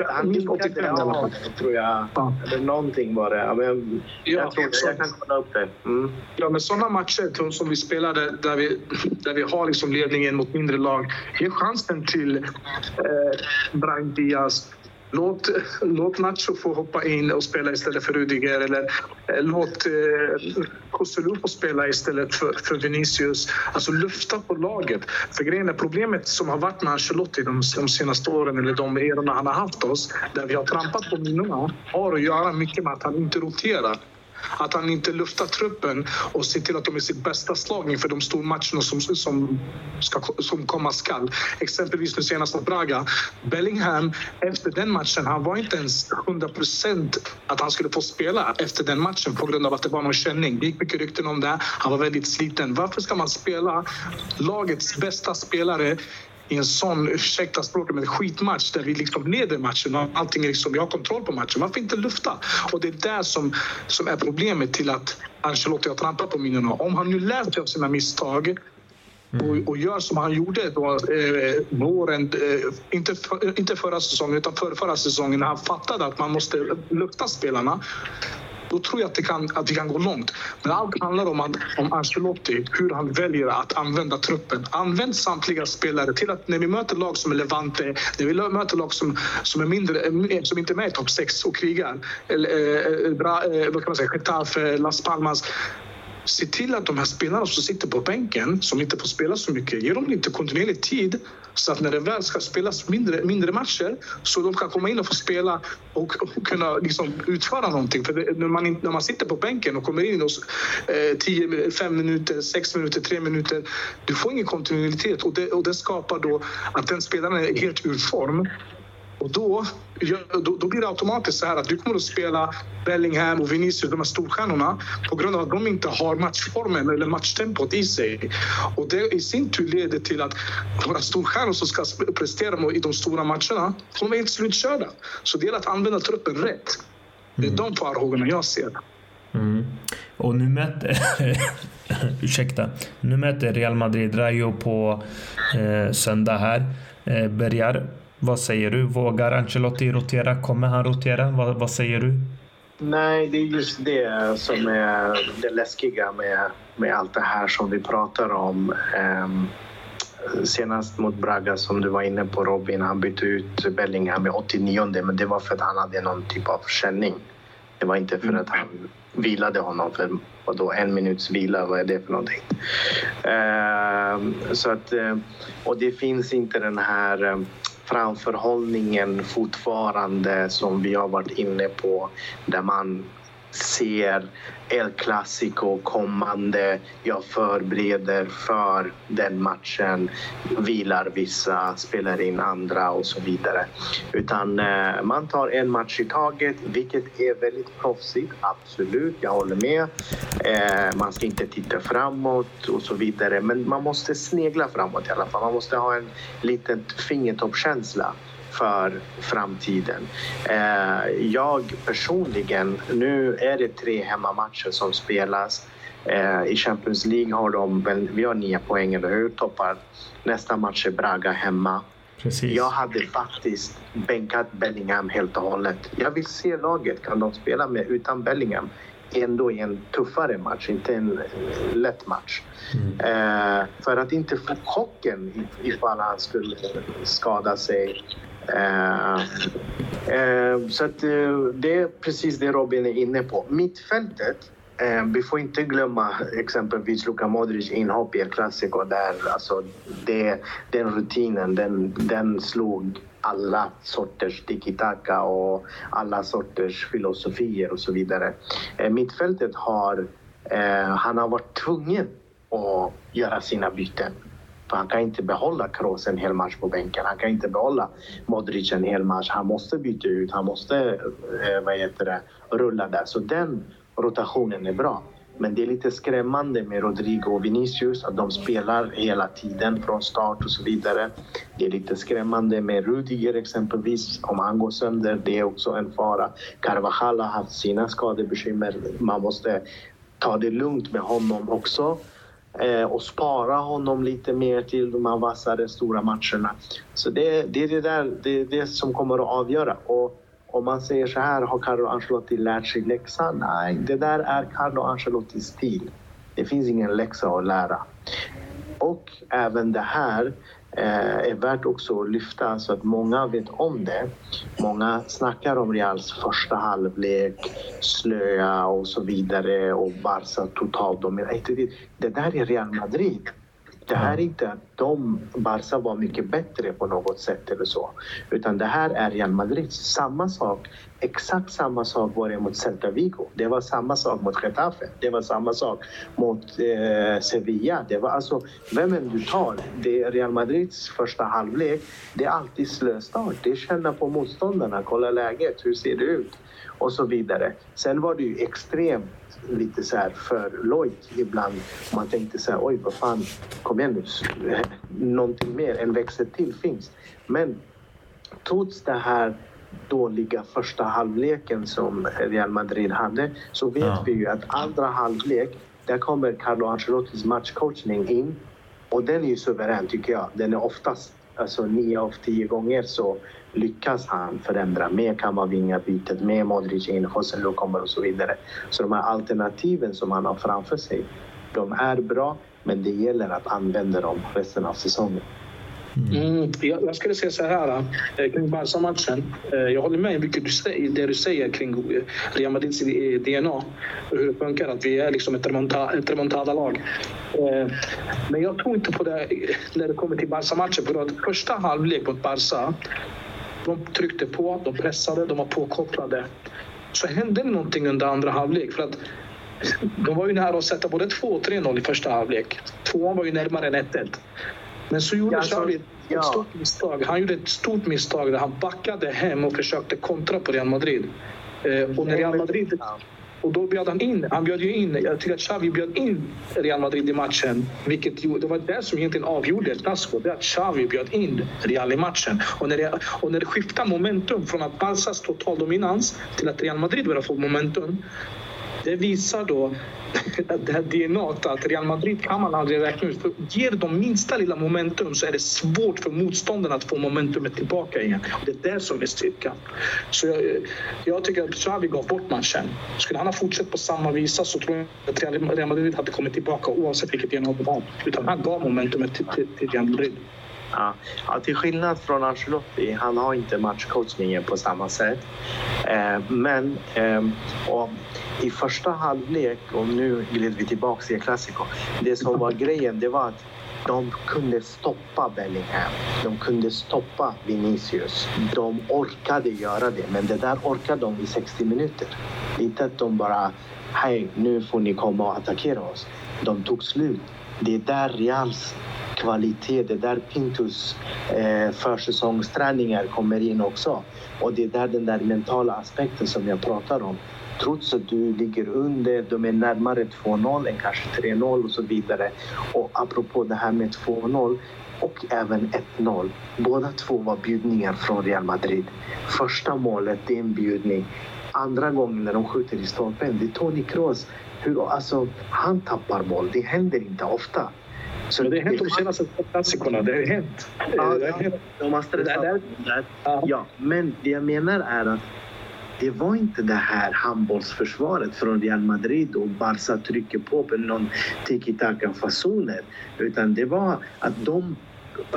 han nickade av, tror jag. Ja. Eller någonting var det. Jag, men, ja, jag tror det. Jag kan kolla upp det. Mm. Ja, men sådana matcher som vi spelade där vi, där vi har liksom ledningen mot mindre lag. Ge chansen till eh, Brahim Diaz. Låt, låt Nacho få hoppa in och spela istället för Rudiger. Eller eh, låt Joselu eh, få spela istället för, för Vinicius. Alltså lufta på laget. För grejen är problemet som har varit med Ancelotti de, de senaste åren, eller de erorna han har haft oss, där vi har trampat på minorna, har att göra mycket med att han inte roterar. Att han inte luftar truppen och ser till att de är sitt bästa slagning för de stora matcherna som, som, ska, som komma skall. Exempelvis nu senast mot Braga. Bellingham, efter den matchen, han var inte ens hundra procent att han skulle få spela efter den matchen på grund av att det var någon känning. Det gick mycket rykten om det. Han var väldigt sliten. Varför ska man spela lagets bästa spelare i en sån, ursäkta språket, men skitmatch där vi liksom leder matchen och allting är liksom, jag har kontroll på matchen. Varför inte lufta? Och det är där som, som är problemet till att Ancelotti har trampat på minorna. Om han nu lär sig av sina misstag och, och gör som han gjorde då, eh, våren, eh, inte, för, inte förra säsongen utan för, förra säsongen, när han fattade att man måste lufta spelarna, då tror jag att det kan, att det kan gå långt. Men allt handlar om, om Ancelotti, hur han väljer att använda truppen. Använd samtliga spelare till att när vi möter lag som är Levante, när vi möter lag som, som, är mindre, som inte är med i topp sex och krigar, eller, eh, bra, eh, vad kan man säga, Getafe, Las Palmas, se till att de här spelarna som sitter på bänken, som inte får spela så mycket, ger dem inte kontinuerlig tid så att när det väl ska spelas mindre, mindre matcher så de kan komma in och få spela och, och kunna liksom utföra någonting. För det, när, man, när man sitter på bänken och kommer in hos tio, fem minuter, sex minuter, tre minuter, du får ingen kontinuitet och det, och det skapar då att den spelaren är helt ur form. Och då, då, då blir det automatiskt så här att du kommer att spela Bellingham och Vinicius, de här storstjärnorna, på grund av att de inte har matchformen eller matchtempot i sig. Och det i sin tur leder till att våra storstjärnor som ska prestera i de stora matcherna, de är helt slutkörda. Så det är att använda truppen rätt. Det är mm. de farhågorna jag ser. Mm. Och nu mäter ursäkta, nu mäter Real Madrid Rayo på eh, söndag här. Eh, Bergar, vad säger du? Vågar Ancelotti rotera? Kommer han rotera? Vad, vad säger du? Nej, det är just det som är det läskiga med, med allt det här som vi pratar om. Um, senast mot Braga som du var inne på, Robin, han bytte ut Bellingham i åttionionde, men det var för att han hade någon typ av känning. Det var inte för att han vilade honom för och då en minuts vila, vad är det för någonting? Uh, så att, uh, och det finns inte den här uh, framförhållningen fortfarande som vi har varit inne på, där man ser El Clásico kommande, jag förbereder för den matchen, vilar vissa, spelar in andra och så vidare. Utan eh, man tar en match i taget, vilket är väldigt proffsigt, absolut, jag håller med. Eh, man ska inte titta framåt och så vidare, men man måste snegla framåt i alla fall. Man måste ha en liten fingertoppkänsla för framtiden. Eh, jag personligen, nu är det tre hemmamatcher som spelas. Eh, I Champions League har de, vi har nio poäng, eller hur? Toppar. Nästa match är Braga hemma. Precis. Jag hade faktiskt bänkat Bellingham helt och hållet. Jag vill se laget, kan de spela med utan Bellingham? Ändå i en tuffare match, inte en lätt match. Mm. Eh, för att inte få kocken ifall han skulle skada sig. Eh, eh, så att, eh, det är precis det Robin är inne på. Mittfältet, eh, vi får inte glömma exempelvis Luka Modric inhopp i El Clásico där, alltså det, den rutinen, den, den slog alla sorters tiki-taka och alla sorters filosofier och så vidare. Eh, mittfältet har, eh, han har varit tvungen att göra sina byten. För han kan inte behålla Kroos en hel match på bänken. Han kan inte behålla Modric en hel match. Han måste byta ut. Han måste vad heter det, rulla där. Så den rotationen är bra. Men det är lite skrämmande med Rodrigo och Vinicius. Att de spelar hela tiden från start och så vidare. Det är lite skrämmande med Rudiger exempelvis. Om han går sönder, det är också en fara. Carvajal har haft sina skadebekymmer. Man måste ta det lugnt med honom också. Och spara honom lite mer till de här vassare stora matcherna. Så det, det är det där, det, det som kommer att avgöra. Och om man säger så här, har Carlo Ancelotti lärt sig läxan? Nej, det där är Carlo Ancelottis stil. Det finns ingen läxa att lära. Och även det här eh, är värt också att lyfta så att många vet om det. Många snackar om Reals första halvlek, slöa och så vidare och Barca totalt. Det där är Real Madrid. Det här är inte att de, Barca var mycket bättre på något sätt eller så. Utan det här är Real Madrid. Samma sak, exakt samma sak var det mot Celta Vigo. Det var samma sak mot Getafe. Det var samma sak mot eh, Sevilla. Det var alltså, vem än du tar, det är Real Madrids första halvlek. Det är alltid slöstart. Det är känna på motståndarna, kolla läget, hur ser det ut? Och så vidare. Sen var det ju extremt lite så här för lojt ibland. Man tänkte så här, oj vad fan, kom igen nu. Någonting mer, en växel till finns. Men trots det här dåliga första halvleken som Real Madrid hade så vet ja. vi ju att andra halvlek, där kommer Carlo Ancelottis matchcoachning in. Och den är ju suverän tycker jag. Den är oftast, alltså nio av tio gånger så lyckas han förändra med Camavinga-bytet, med Modric in, Joselu kommer och så vidare. Så de här alternativen som han har framför sig, de är bra, men det gäller att använda dem resten av säsongen. Mm, jag, jag skulle säga så här eh, kring Barca-matchen. Eh, jag håller med mycket du, det du säger kring Real Madrids D N A och hur det funkar, att vi är liksom ett remontada-lag. Eh, men jag tror inte på det när det kommer till Barca-matchen, på att första halvlek mot Barca, de tryckte på, de pressade, de var påkopplade. Så hände någonting under andra halvlek, för att de var ju nära att sätta både två och tre noll i första halvlek. Tvåan var ju närmare än ett ett. Men så gjorde Xavi ja, ja. ett stort misstag. Han gjorde ett stort misstag där han backade hem och försökte kontra på Real Madrid. Eh, och, när Real Madrid och då bjöd han in. Han bjöd ju in. Jag tycker att Xavi bjöd in Real Madrid i matchen. Vilket ju, det var det som egentligen avgjorde El Clásico. Det är att Xavi bjöd in Real i matchen. Och när det, och när det skiftar momentum från att Barças total dominans till att Real Madrid börjar få momentum. Det visar då att det här D N A, att Real Madrid kan man aldrig räkna ut. För ger de minsta lilla momentum så är det svårt för motståndarna att få momentumet tillbaka igen. Och det är det som är styrkan. Så jag, jag tycker att Xavi gav bort matchen. Skulle han ha fortsatt på samma visa så tror jag att Real Madrid hade kommit tillbaka oavsett vilket D N A det var. Utan han gav momentumet till, till, till Real Madrid. Ja. ja, till skillnad från Ancelotti, han har inte matchcoachningen på samma sätt. Eh, men eh, och i första halvlek, och nu glider vi tillbaka till El Clásico, det som var grejen, det var att de kunde stoppa Bellingham. De kunde stoppa Vinicius. De orkade göra det, men det där orkade de i sextio minuter. Inte att de bara, hej, nu får ni komma och attackera oss. De tog slut. Det är där Reals kvalitet, det där Pintus eh, försäsongsträningar kommer in också. Och det är där den där mentala aspekten som jag pratar om. Trots att du ligger under, de är närmare två noll än kanske tre noll och så vidare. Och apropå det här med två noll och även ett noll. Båda två var bjudningar från Real Madrid. Första målet, det är en bjudning. Andra gången när de skjuter i stolpen, det är Toni Kroos. Hur, alltså, han tappar boll, det händer inte ofta. Så det är hänt de senaste klassikerna, det är hänt. Ja, det är hänt. De har stressat. Ja, men det jag menar är att det var inte det här handbollsförsvaret från Real Madrid och Barca trycker på på någon tiki-taka-fasoner. Utan det var att de...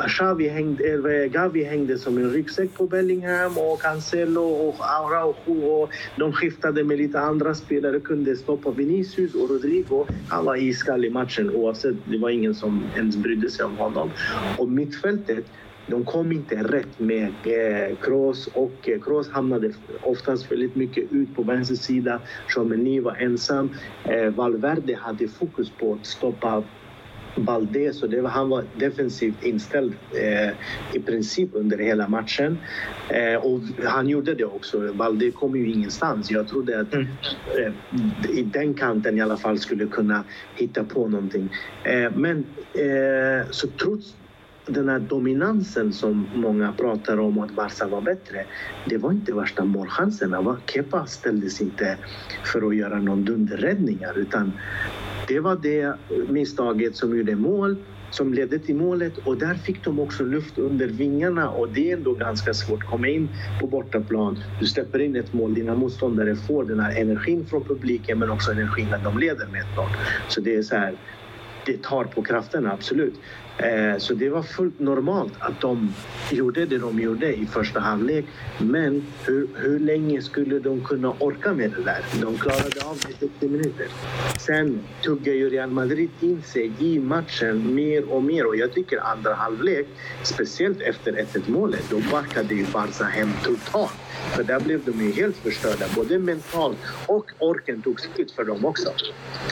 Xavi hängde, Gavi hängde som en ryggsäck på Bellingham och Cancelo och Araujo, och de skiftade med lite andra spelare, kunde stoppa Vinicius och Rodrigo. Han var iskall i matchen oavsett, det var ingen som ens brydde sig om honom. Och mittfältet, de kom inte rätt med Kroos och Kroos hamnade oftast väldigt mycket ut på vänster sida. Chomeny var ensam. Valverde hade fokus på att stoppa Valverde, så det var, han var defensivt inställd eh, i princip under hela matchen. Eh, och han gjorde det också. Valverde kom ju ingenstans. Jag trodde att mm. eh, i den kanten i alla fall skulle kunna hitta på någonting. Eh, men eh, så trots den här dominansen som många pratar om att Barca var bättre, det var inte värsta målchanserna. Kepa ställdes inte för att göra någon dunderräddningar, utan det var det misstaget som gjorde mål, som ledde till målet, och där fick de också luft under vingarna, och det är ändå ganska svårt att komma in på bortaplan. Du släpper in ett mål, dina motståndare får den här energin från publiken men också energin när de leder med ett mål. Så det är så här, det tar på krafterna, absolut. Eh, så det var fullt normalt att de gjorde det de gjorde i första halvlek. Men hur, hur länge skulle de kunna orka med det där? De klarade av det i sextio minuter. Sen tuggar ju Real Madrid in sig i matchen mer och mer. Och jag tycker andra halvlek, speciellt efter ett-ett-målet, då backade ju Barca hem totalt. För där blev de ju helt förstörda, både mentalt, och orken tog slut för dem också.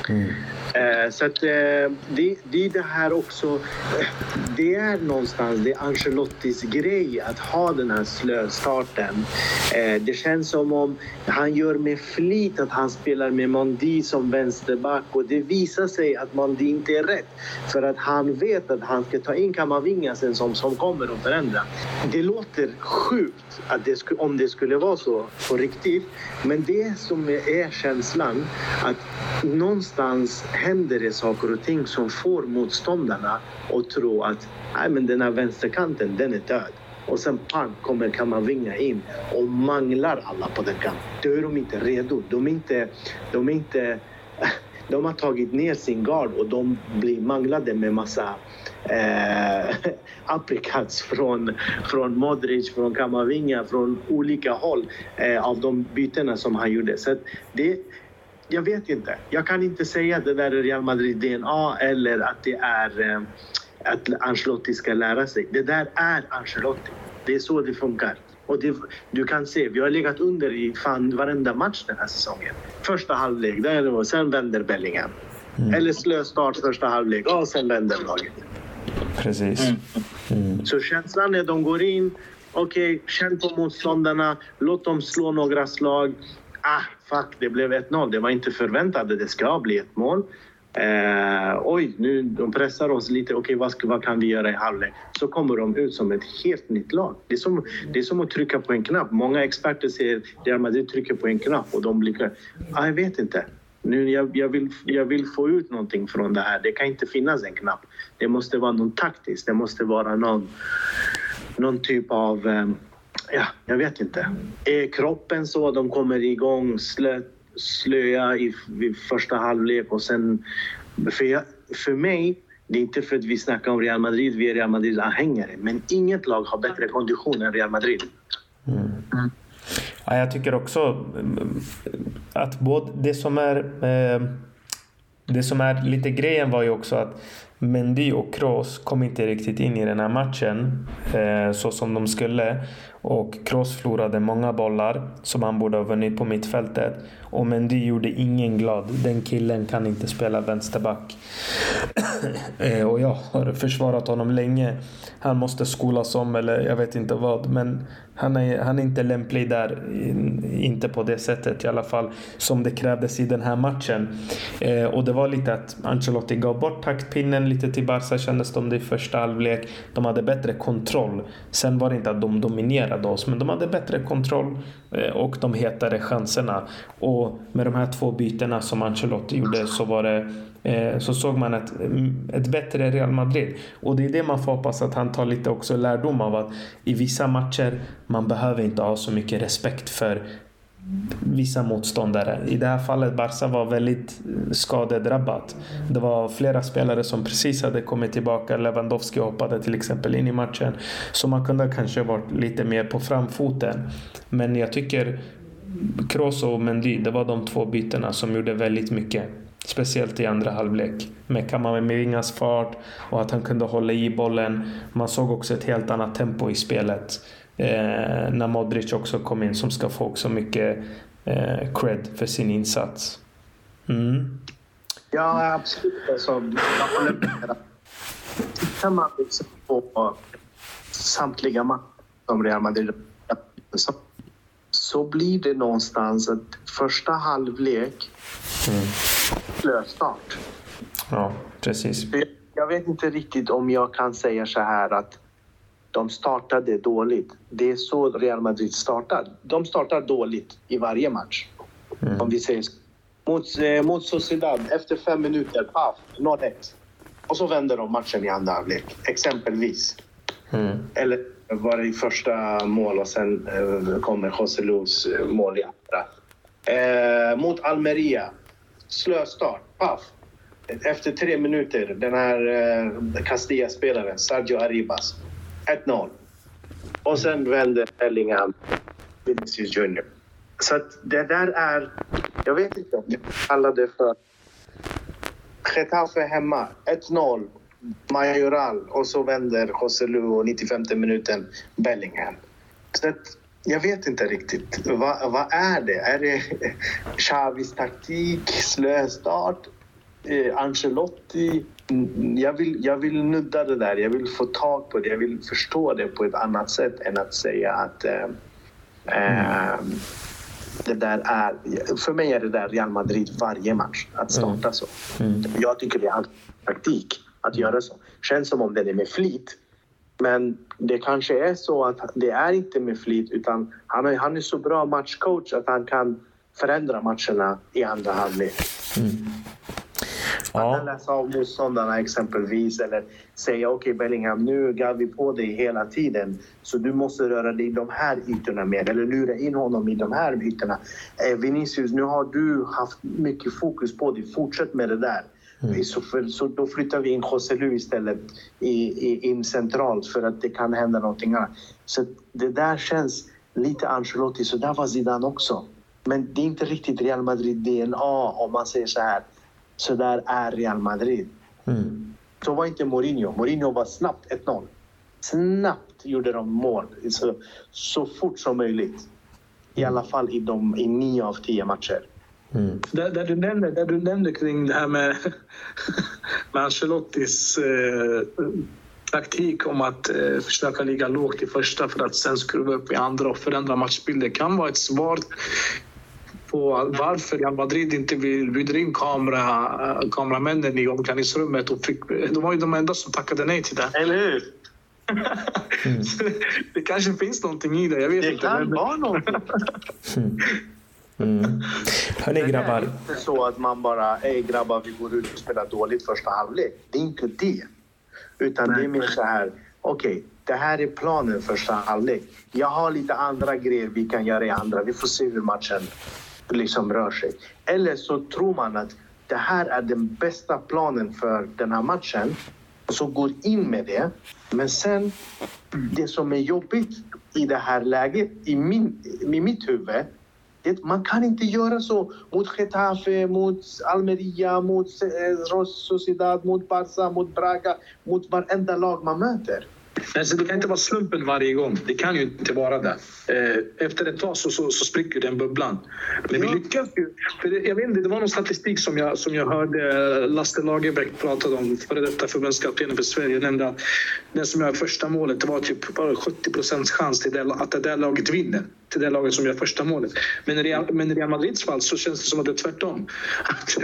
Mm. Eh, så att eh, det, det, det här också, det är någonstans det är Ancelottis grej att ha den här slöstarten. Eh, det känns som om han gör med flit att han spelar med Mondi som vänsterback, och det visar sig att Mondi inte är rätt, för att han vet att han ska ta in Camavinga sen som, som kommer att förändra. Det låter sjukt att det sku, om det skulle vara så på riktigt, men det som är känslan att någonstans händer det saker och ting som får motståndarna och tro att nej, men den här vänsterkanten, den är död. Och sen pang kommer Camavinga in och manglar alla på den kanten. Då är de inte redo. De är inte, de är inte, de har tagit ner sin gard och de blir manglade med massa eh, aprikats från, från Modric, från Camavinga, från olika håll eh, av de bytena som han gjorde. Så att det, jag vet inte. Jag kan inte säga att det där är Real Madrid-D N A eller att det är eh, att Ancelotti ska lära sig. Det där är Ancelotti. Det är så det funkar. Och det, du kan se, vi har legat under i fan varenda match den här säsongen. Första halvlek, där det var, sen vänder Bellingham. Mm. Eller slöstart första halvlek, och sen vänder laget. Precis. Mm. Mm. Så känslan är att de går in, okej, okay, känn på motståndarna, låt dem slå några slag. Ah, fuck, det blev ett-noll. Det var inte förväntat att det ska bli ett mål. Eh, oj, nu de pressar oss lite. Okej, vad, ska, vad kan vi göra i halvlek? Så kommer de ut som ett helt nytt lag. Det är som, det är som att trycka på en knapp. Många experter säger att de trycker på en knapp och de blickar. Ah, jag vet inte. Nu, jag, jag, vill, jag vill få ut någonting från det här. Det kan inte finnas en knapp. Det måste vara någon taktisk. Det måste vara någon, någon typ av... Eh, ja, jag vet inte. Är kroppen så att de kommer igång slö, slöja i, i första halvlek och sen... För, jag, för mig, det är inte för att vi snackar om Real Madrid, vi är Real Madrid-anhängare. Men inget lag har bättre kondition än Real Madrid. Mm. Mm. Ja, jag tycker också att både det som är... Eh, det som är lite grejen var ju också att Mendy och Kroos kom inte riktigt in i den här matchen eh, så som de skulle, och Kroos förlorade många bollar som han borde ha vunnit på mittfältet, och Mendy gjorde ingen glad. Den killen kan inte spela vänsterback eh, och jag har försvarat honom länge. Han måste skolas om eller jag vet inte vad, men han är, han är inte lämplig där, inte på det sättet i alla fall som det krävdes i den här matchen. Eh, och det var lite att Ancelotti gav bort taktpinnen lite till Barca, kändes de det i första halvlek. De hade bättre kontroll. Sen var det inte att de dominerade oss, men de hade bättre kontroll och de hetade chanserna. Och med de här två bytena som Ancelotti gjorde så var det, så såg man ett, ett bättre Real Madrid. Och det är det man får hoppas att han tar lite också lärdom av, att i vissa matcher man behöver inte ha så mycket respekt för vissa motståndare. I det här fallet Barca var väldigt skadedrabbat. Det var flera spelare som precis hade kommit tillbaka. Lewandowski hoppade till exempel in i matchen, så man kunde kanske varit lite mer på framfoten. Men jag tycker Kroos och Mendy, det var de två bytena som gjorde väldigt mycket, speciellt i andra halvlek, med Camavingas fart och att han kunde hålla i bollen. Man såg också ett helt annat tempo i spelet. Eh, när Modric också kom in, som ska få också mycket eh, cred för sin insats. Mm. Ja, absolut. Alltså, jag håller med. kan man liksom på samtliga matcher som Real Madrid, så blir det någonstans att första halvlek mm. löst start. Ja, precis. Jag vet inte riktigt om jag kan säga så här att de startade dåligt. Det är så Real Madrid startar. De startar dåligt i varje match. Mm. Om vi säger mot, eh, mot Sociedad, efter fem minuter, paf, noll ett. Och så vänder de matchen i andra halvlek, exempelvis. Mm. Eller var det i första mål och sen eh, kommer Joselus mål i andra. Eh, mot Almeria, slöstart, paf. Efter tre minuter, den här eh, Castilla-spelaren, Sergio Arribas, ett noll. Och sen vänder Bellingham, Vinicius junior. Så att det där är, jag vet inte om det kallade för Getafe hemma, ett noll, Majoral, och så vänder Joselu och nittiofemte minuten Bellingham. Så att, jag vet inte riktigt, vad va är det? Är det Xavis taktik, slöstart, eh, Ancelotti? Jag vill, jag vill nudda det där, jag vill få tag på det, jag vill förstå det på ett annat sätt än att säga att eh, Mm. Det där är, för mig är det där Real Madrid varje match, att starta så. Mm. Jag tycker det är alltid taktik att göra så. Känns som om det är med flit, men det kanske är så att det är inte med flit, utan han är, han är så bra matchcoach att han kan förändra matcherna i andra halvlek. Mm. Ja. Att läsa av motståndarna exempelvis, eller säga okej okay, Bellingham, nu gav vi på dig hela tiden så du måste röra dig i de här ytorna mer, eller lura in honom i de här ytorna. eh, Vinicius, nu har du haft mycket fokus på dig, fortsätt med det där. Mm. så, för, så då flyttar vi in Joselu istället i, i, in centralt för att det kan hända någonting annat. Så det där känns lite Ancelotti, så där var Zidane också, men det är inte riktigt Real Madrid D N A, om man säger så här. Så där är Real Madrid. Mm. Så var inte Mourinho. Mourinho var snabbt ett noll. Snabbt gjorde de mål. Så, så fort som möjligt. I alla fall i, de, i nio av tio matcher. Mm. Där, där, du nämnde, där du nämnde kring det här med, med Ancelottis eh, taktik om att eh, försöka ligga lågt i första för att sen skruva upp i andra och förändra matchbilder, kan vara ett svar på varför Real Madrid inte vill bjuda in kamera, kameramännen i omklädningsrummet. Och fick, de var ju de enda som tackade nej till det. Eller hur? Mm. Det kanske finns någonting i det, jag vet det inte. Det kan vara någonting. Mm. Mm. Hörni grabbar. Det är inte så att man bara, ej grabbar, vi går ut och spelar dåligt första halvlek. Det är inte det. Utan nej. Det är mer så här, okej. Okay. Det här är planen första halvlek. Jag har lite andra grejer vi kan göra i andra. Vi får se hur matchen liksom rör sig. Eller så tror man att det här är den bästa planen för den här matchen. Och så går in med det. Men sen, det som är jobbigt i det här läget, i, min, i mitt huvud, det är att man kan inte göra så mot Getafe, mot Almeria, mot eh, Sociedad, mot Barca, mot Braga, mot varenda lag man möter. Alltså, det kan inte vara slumpen varje gång. Det kan ju inte vara det. Efter ett tag så, så, så spricker den bubblan. Men vi lyckas ju. För det, jag vet inte, det var någon statistik som jag, som jag hörde Lasse Lagerbäck pratade om. Före detta förbundskaptenen för Sverige. Jag nämnde att det som gör första målet, det var typ bara sjuttio procent chans till det, att det där laget vinner. Till det laget som gör första målet. Men i Real, men i Real Madrids fall så känns det som att det är tvärtom. Att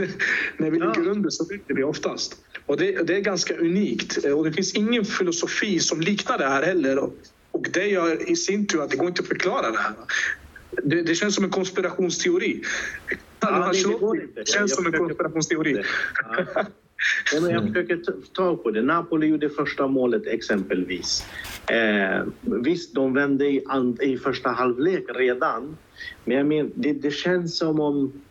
när vi ligger under så vinner vi oftast. Och det, det är ganska unikt. Och det finns ingen filosofi som liknar det här heller. Och det gör i sin tur att det går inte att förklara det här. Det, det känns som en konspirationsteori. Ja, det, det går inte. Det känns som en konspirationsteori. Ja. Ja, men jag försöker ta på det. Napoli gjorde första målet exempelvis. Eh, visst, de vände i, and, i första halvlek redan. Men jag menar, det, det känns som om...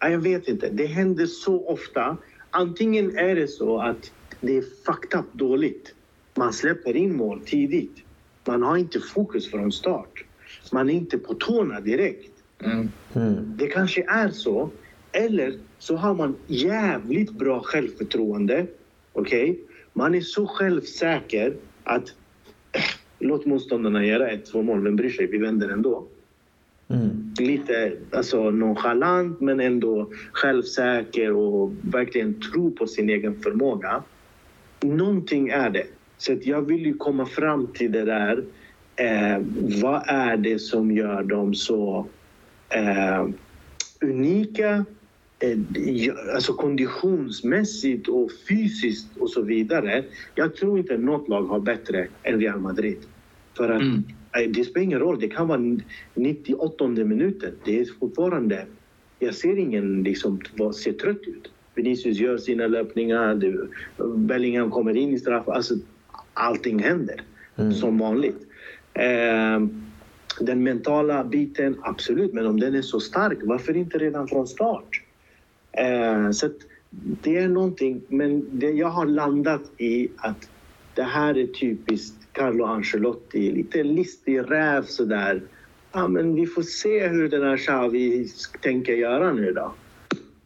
Jag vet inte. Det händer så ofta. Antingen är det så att det är fucked up dåligt. Man släpper in mål tidigt. Man har inte fokus från start. Man är inte på tårna direkt. Mm. Mm. Det kanske är så. Eller så har man jävligt bra självförtroende. Okej? Okay? Man är så självsäker att äh, låt motståndarna göra ett, två mål. Vem bryr sig? Vi vänder ändå. Mm. Lite alltså, nonchalant, men ändå självsäker och verkligen tro på sin egen förmåga. Någonting är det. Så att jag vill ju komma fram till det där. Eh, vad är det som gör dem så eh, unika? Alltså konditionsmässigt och fysiskt och så vidare. Jag tror inte något lag har bättre än Real Madrid. För att mm. det spelar ingen roll. Det kan vara nittioåttonde minuten. Det är fortfarande... Jag ser ingen liksom ser trött ut. Vinicius gör sina löpningar. Bellingham kommer in i straff. Alltså allting händer mm. som vanligt. Eh, den mentala biten, absolut. Men om den är så stark, varför inte redan från start? Eh, så att det är någonting, men det jag har landat i att det här är typiskt Carlo Ancelotti, lite listig räv sådär. Ja, men vi får se hur den här Xavi tänker göra nu då.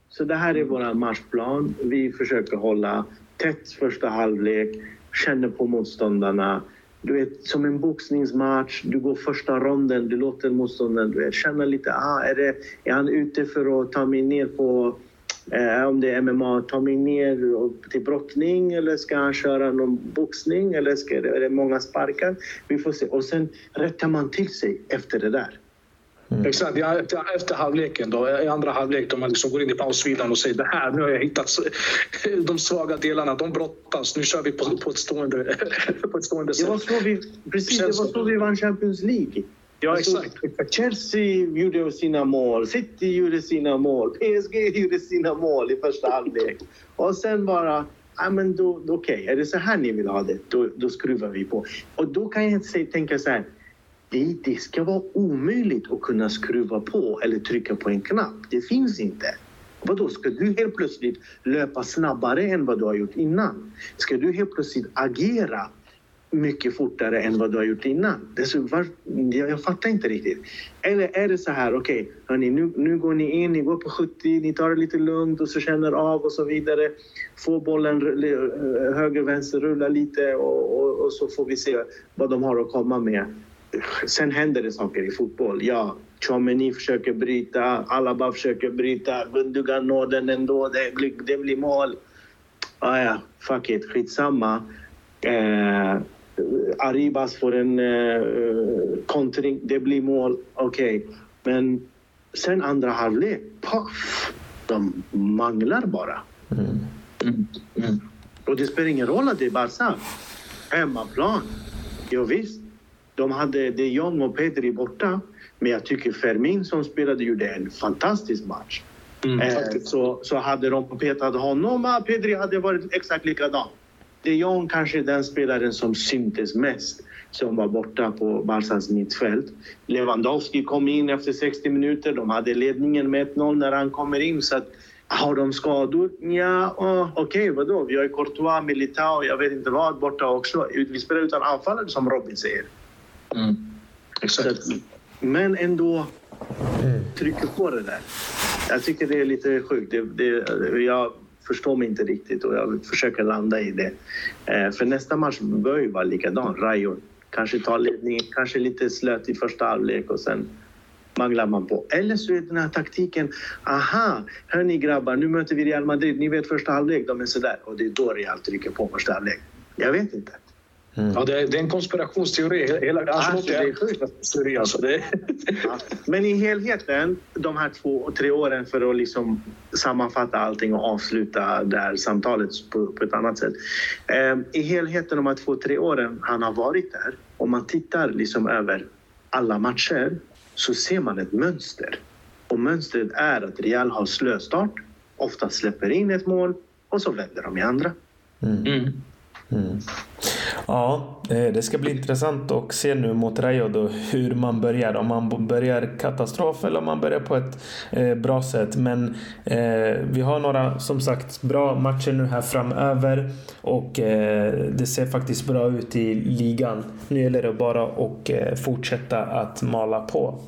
Så det här är vår matchplan. Vi försöker hålla tätt första halvlek, känner på motståndarna. Du vet, som en boxningsmatch, du går första ronden, du låter motståndaren, du vet, känna lite, ah, är, det, är han ute för att ta mig ner på, eh, om det är M M A, ta mig ner och, till brottning, eller ska han köra någon boxning, eller ska, är det många sparkar? Vi får se. Och sen rättar man till sig efter det där. Mm. Exakt, ja, efter, efter halvleken då, i andra halvlek då man liksom går in i pausvilan och säger det här, nu har jag hittat de svaga delarna, de brottas, nu kör vi på, på ett stående, på ett stående sätt. Det var så vi, precis, det var så vi vann Champions League. Ja, alltså, exakt. Chelsea gjorde sina mål, City gjorde sina mål, P S G gjorde sina mål i första halvlek. Och sen bara, ja men då, då okej, okay, är det så här ni vill ha det, då, då skruvar vi på. Och då kan jag säga, tänka så här, Det, det ska vara omöjligt att kunna skruva på eller trycka på en knapp. Det finns inte. Vadå, ska du helt plötsligt löpa snabbare än vad du har gjort innan? Ska du helt plötsligt agera mycket fortare än vad du har gjort innan? Det är så, var, jag, jag fattar inte riktigt. Eller är det så här, okej, okay, hörni, nu, nu går ni in, ni går på sjuttio, ni tar det lite lugnt och så känner av och så vidare. Få bollen höger-vänster rulla lite och, och, och så får vi se vad de har att komma med. Sen händer det saker i fotboll. Ja, Chomeny försöker bryta, Alaba försöker bryta, Gundogan når den ändå, det blir, det blir mål. Ah, ja, fuck it, skitsamma. Eh, Arribas får en eh, kontring, det blir mål, okej. Okay. Men sen andra halvlek, puff, de manglar bara. Mm. Mm. Mm. Och det spelar ingen roll att det är Barca. Hemmaplan, jo visst. De hade De Jong och Pedri borta. Men jag tycker Fermin som spelade gjorde en fantastisk match. Mm, eh, så, så hade de petat honom. Ah, Pedri hade varit exakt likadan. De Jong kanske är den spelaren som syntes mest. Som var borta på Barsans mittfält. Lewandowski kom in efter sextio minuter. De hade ledningen med ett noll när han kommer in. Så att, har de skador? Ja, oh, okej, okay, vadå? Vi har ju Courtois, Militao, jag vet inte vad, borta också. Vi spelar utan anfallare som Robin säger. Mm. Exakt. Men ändå trycker på det där. Jag tycker det är lite sjukt. Det, det, jag förstår mig inte riktigt och jag försöker landa i det. Eh, för nästa match bör ju vara likadan. Rayo kanske tar ledningen, kanske lite slöt i första halvlek och sen manglar man på. Eller så är den här taktiken, aha, hör ni grabbar, nu möter vi Real Madrid. Ni vet första halvlek, de är sådär. Och det är då Real trycker på första halvlek. Jag vet inte. Mm. Ja, det är, det är en konspirationsteori. Hela alltså, det är teori, alltså. Det är... ja. Men i helheten, de här två, tre åren för att liksom sammanfatta allting och avsluta där samtalet på, på ett annat sätt. Ehm, I helheten de här två, tre åren han har varit där, om man tittar liksom över alla matcher så ser man ett mönster. Och mönstret är att Real har slöstart, ofta släpper in ett mål och så vänder de i andra. Mm. Mm. Mm. Ja, det ska bli intressant att se nu mot Rayo då hur man börjar, om man börjar katastrof eller om man börjar på ett eh, bra sätt, men eh, vi har några som sagt bra matcher nu här framöver och eh, det ser faktiskt bra ut i ligan. Nu gäller det bara att eh, fortsätta att mala på.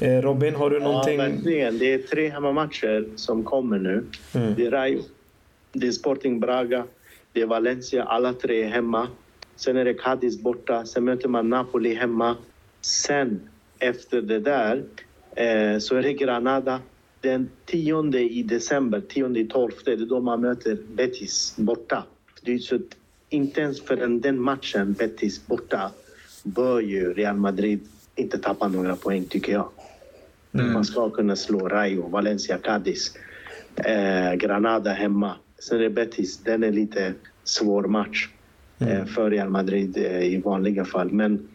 eh, Robin, har du ja, någonting? Verkligen. Det är tre hemmamatcher som kommer nu. Mm. Det är Rayo, det är Sporting Braga, det är Valencia, alla tre hemma. Sen är det Cadiz borta. Sen möter man Napoli hemma. Sen efter det där eh, så är det Granada den tionde i december, tionde i tolfte. Det är då man möter Betis borta. Det är så inte ens förrän den matchen, Betis borta, bör ju Real Madrid inte tappa några poäng, tycker jag. Mm. Man ska kunna slå Rayo, Valencia, Cadiz, eh, Granada hemma. Sen är Betis, den är lite svår match mm. eh, för Real Madrid eh, i vanliga fall. Men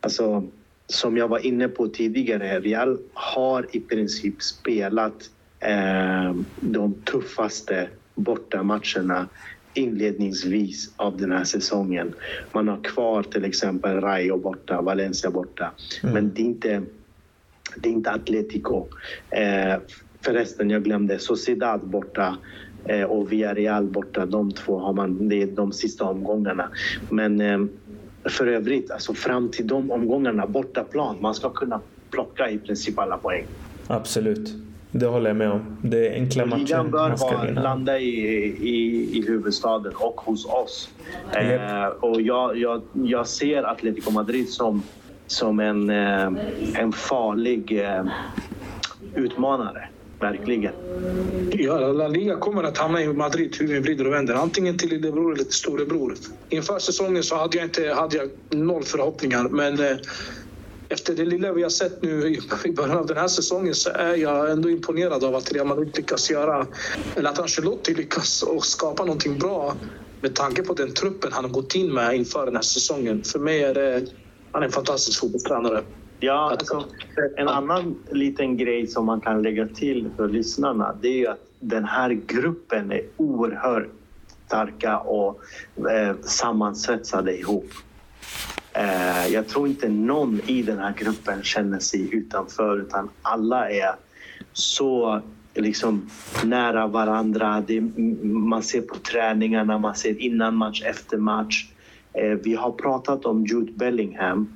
alltså, som jag var inne på tidigare, Real har i princip spelat eh, de tuffaste bortamatcherna inledningsvis av den här säsongen. Man har kvar till exempel Rayo borta, Valencia borta. Mm. Men det är inte, det är inte Atlético. Eh, förresten, jag glömde Sociedad borta eh, och Villarreal borta. De två har man, det är de sista omgångarna. Men eh, för övrigt, alltså fram till de omgångarna, bortaplan, man ska kunna plocka i princip alla poäng. Absolut. Det håller jag med om. Det är enkla matcher. Ligan bör ha, landa i, i, i huvudstaden och hos oss. Yep. Eh, och jag, jag, jag ser Atlético Madrid som, som en, eh, en farlig eh, utmanare. Verkligen. Ja, La Liga kommer att hamna i Madrid hur vi vrider och vänder. Antingen till lillebror eller till storebror. Inför säsongen så hade jag, inte, hade jag noll förhoppningar, men... Eh, efter det lilla vi har sett nu i början av den här säsongen så är jag ändå imponerad av att Real Madrid lyckas göra, eller att Ancelotti lyckas och skapa någonting bra med tanke på den truppen han har gått in med inför den här säsongen. För mig är det, han är en fantastisk fotbollstränare. Ja, alltså, en annan liten grej som man kan lägga till för lyssnarna, det är ju att den här gruppen är oerhört starka och eh, sammansvetsade ihop. Jag tror inte någon i den här gruppen känner sig utanför, utan alla är så liksom nära varandra. Det, man ser på träningarna, man ser innan match, efter match. Vi har pratat om Jude Bellingham.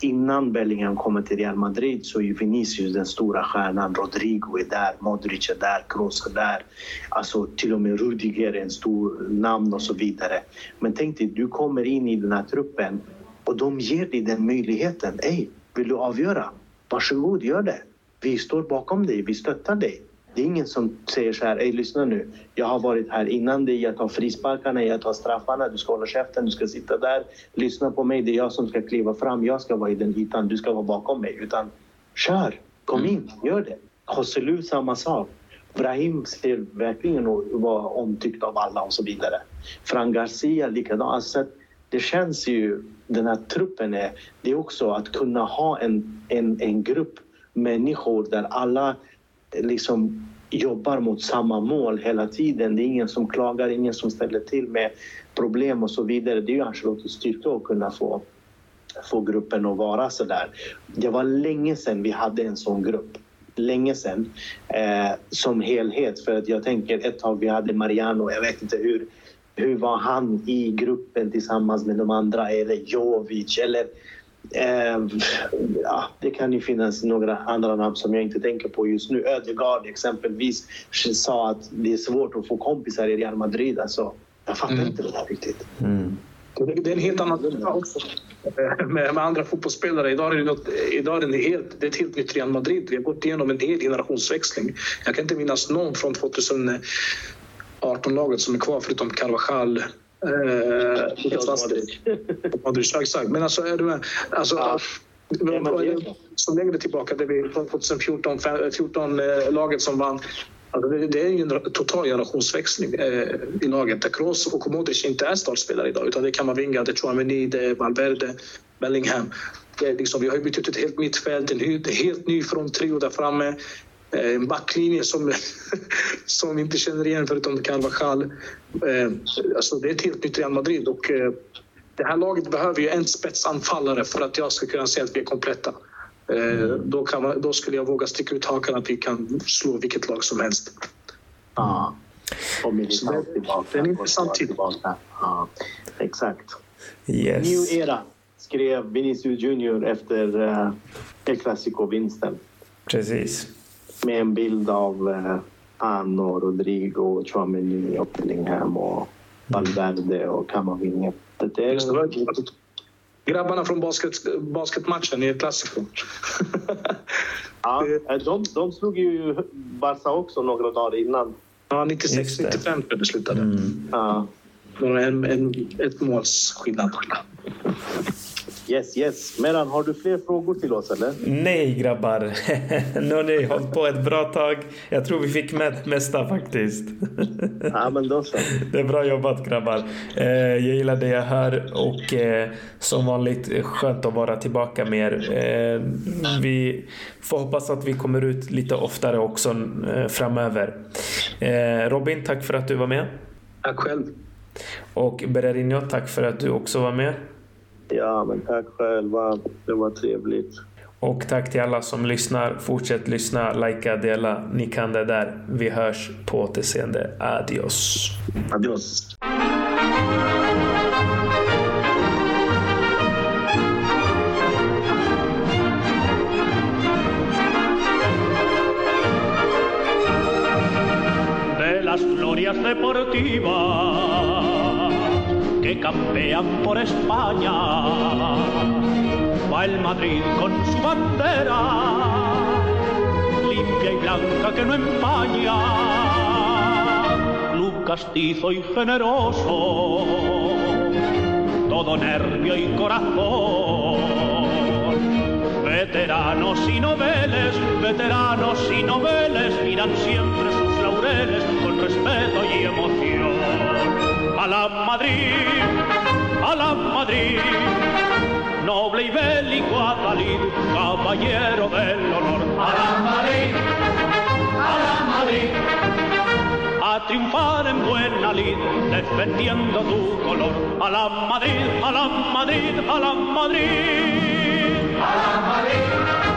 Innan Bellingham kommer till Real Madrid så är Vinicius den stora stjärnan. Rodrigo är där, Modric är där, Kroos är där. Alltså till och med Rudiger är en stor namn och så vidare. Men tänk dig, du kommer in i den här truppen. Och de ger dig den möjligheten. Ej, vill du avgöra? Varsågod, gör det. Vi står bakom dig, vi stöttar dig. Det är ingen som säger så här, ej, lyssna nu. Jag har varit här innan dig, jag tar frisparkarna, jag tar straffarna. Du ska hålla käften, du ska sitta där. Lyssna på mig, det är jag som ska kliva fram. Jag ska vara i den ytan, du ska vara bakom mig. Utan, kör, kom in, gör det. Joselu, samma sak. Brahim ser verkligen vara omtyckt av alla och så vidare. Fran Garcia, likadant. Alltså, det känns ju... Den här truppen är, det är också att kunna ha en, en, en grupp människor där alla liksom jobbar mot samma mål hela tiden. Det är ingen som klagar, ingen som ställer till med problem och så vidare. Det är ju Ancelottis styrka att kunna få, få gruppen att vara så där. Det var länge sedan vi hade en sån grupp. Länge sedan eh, som helhet. För att jag tänker, ett tag vi hade Mariano, jag vet inte hur... Hur var han i gruppen tillsammans med de andra? Eller Jovic? Eller, eh, ja, det kan ju finnas några andra namn som jag inte tänker på just nu. Ödegaard exempelvis sa att det är svårt att få kompisar i Real Madrid. Alltså, jag fattar mm. inte det där riktigt. Mm. Det är en helt annan sak också med, med andra fotbollsspelare. Idag är det, något, idag är det, helt, det är ett helt nytt Real Madrid. Vi har gått igenom en hel generationsväxling. Jag kan inte minnas någon från tjugohundraarton laget som är kvar förutom Carvajal, eh, Modric. Modric, exakt. Men alltså, är du med? Alltså, ja. Men, som längre tillbaka, det vi tjugofjorton eh, laget som vann. Alltså, det, det är ju en total generationsväxling eh, i laget. Där Kroos och Modric inte är startspelare idag, utan det är Camavinga, det är Chouameni, det är Valverde, Bellingham. Det är liksom, vi har ju bytt ut ett helt mittfält, en helt, helt ny fronttrio där framme. En backlinje som, som inte känner igen förutom Carvajal. Alltså det är ett helt nytt Real Madrid. Och det här laget behöver ju en spetsanfallare för att jag ska kunna säga att vi är kompletta. Mm. Då, kan man, då skulle jag våga sticka ut hakan att vi kan slå vilket lag som helst. Ja. Och Militao tillbaka. Det är en intressant tid. Ja, exakt. Yes. New era, skrev Vinicius Junior efter uh, El Clásico-vinsten. Precis. Med en bild av eh, Anno, Rodrigo, Chouameni, Bellingham och Valverde och Camavinga. Det är grabbarna från basket, basketmatchen i El Clásico. Ja, de, de slog ju Barca också några dagar innan. Ja, nittiosex nittiofem det beslutade. Mm. Ja. Bara en, en, ett målsskillnad. Yes, yes. Medan, har du fler frågor till oss eller? Nej grabbar. Nu har ni hållit på ett bra tag. Jag tror vi fick med mesta faktiskt. Ja, men då så. Det är bra jobbat grabbar. Jag gillar det jag hör. Och som vanligt skönt att vara tillbaka med er. Vi får hoppas att vi kommer ut lite oftare också framöver. Robin, tack för att du var med. Tack själv. Och Bergarino, tack för att du också var med. Ja, men tack själva. Det var trevligt. Och tack till alla som lyssnar. Fortsätt lyssna, likea, dela. Ni kan det där. Vi hörs på återseende. Adios. Adios. De las glorias deportivas que campean por España, va el Madrid con su bandera, limpia y blanca que no empaña, club castizo y generoso, todo nervio y corazón, veteranos y noveles, veteranos y noveles, miran siempre sus laureles con respeto y emoción. A la Madrid, a la Madrid, noble y bélico Atalid, caballero del honor. A la Madrid, a la Madrid, a triunfar en buena lid, defendiendo tu color. A la Madrid, a la Madrid, a la Madrid, a la Madrid.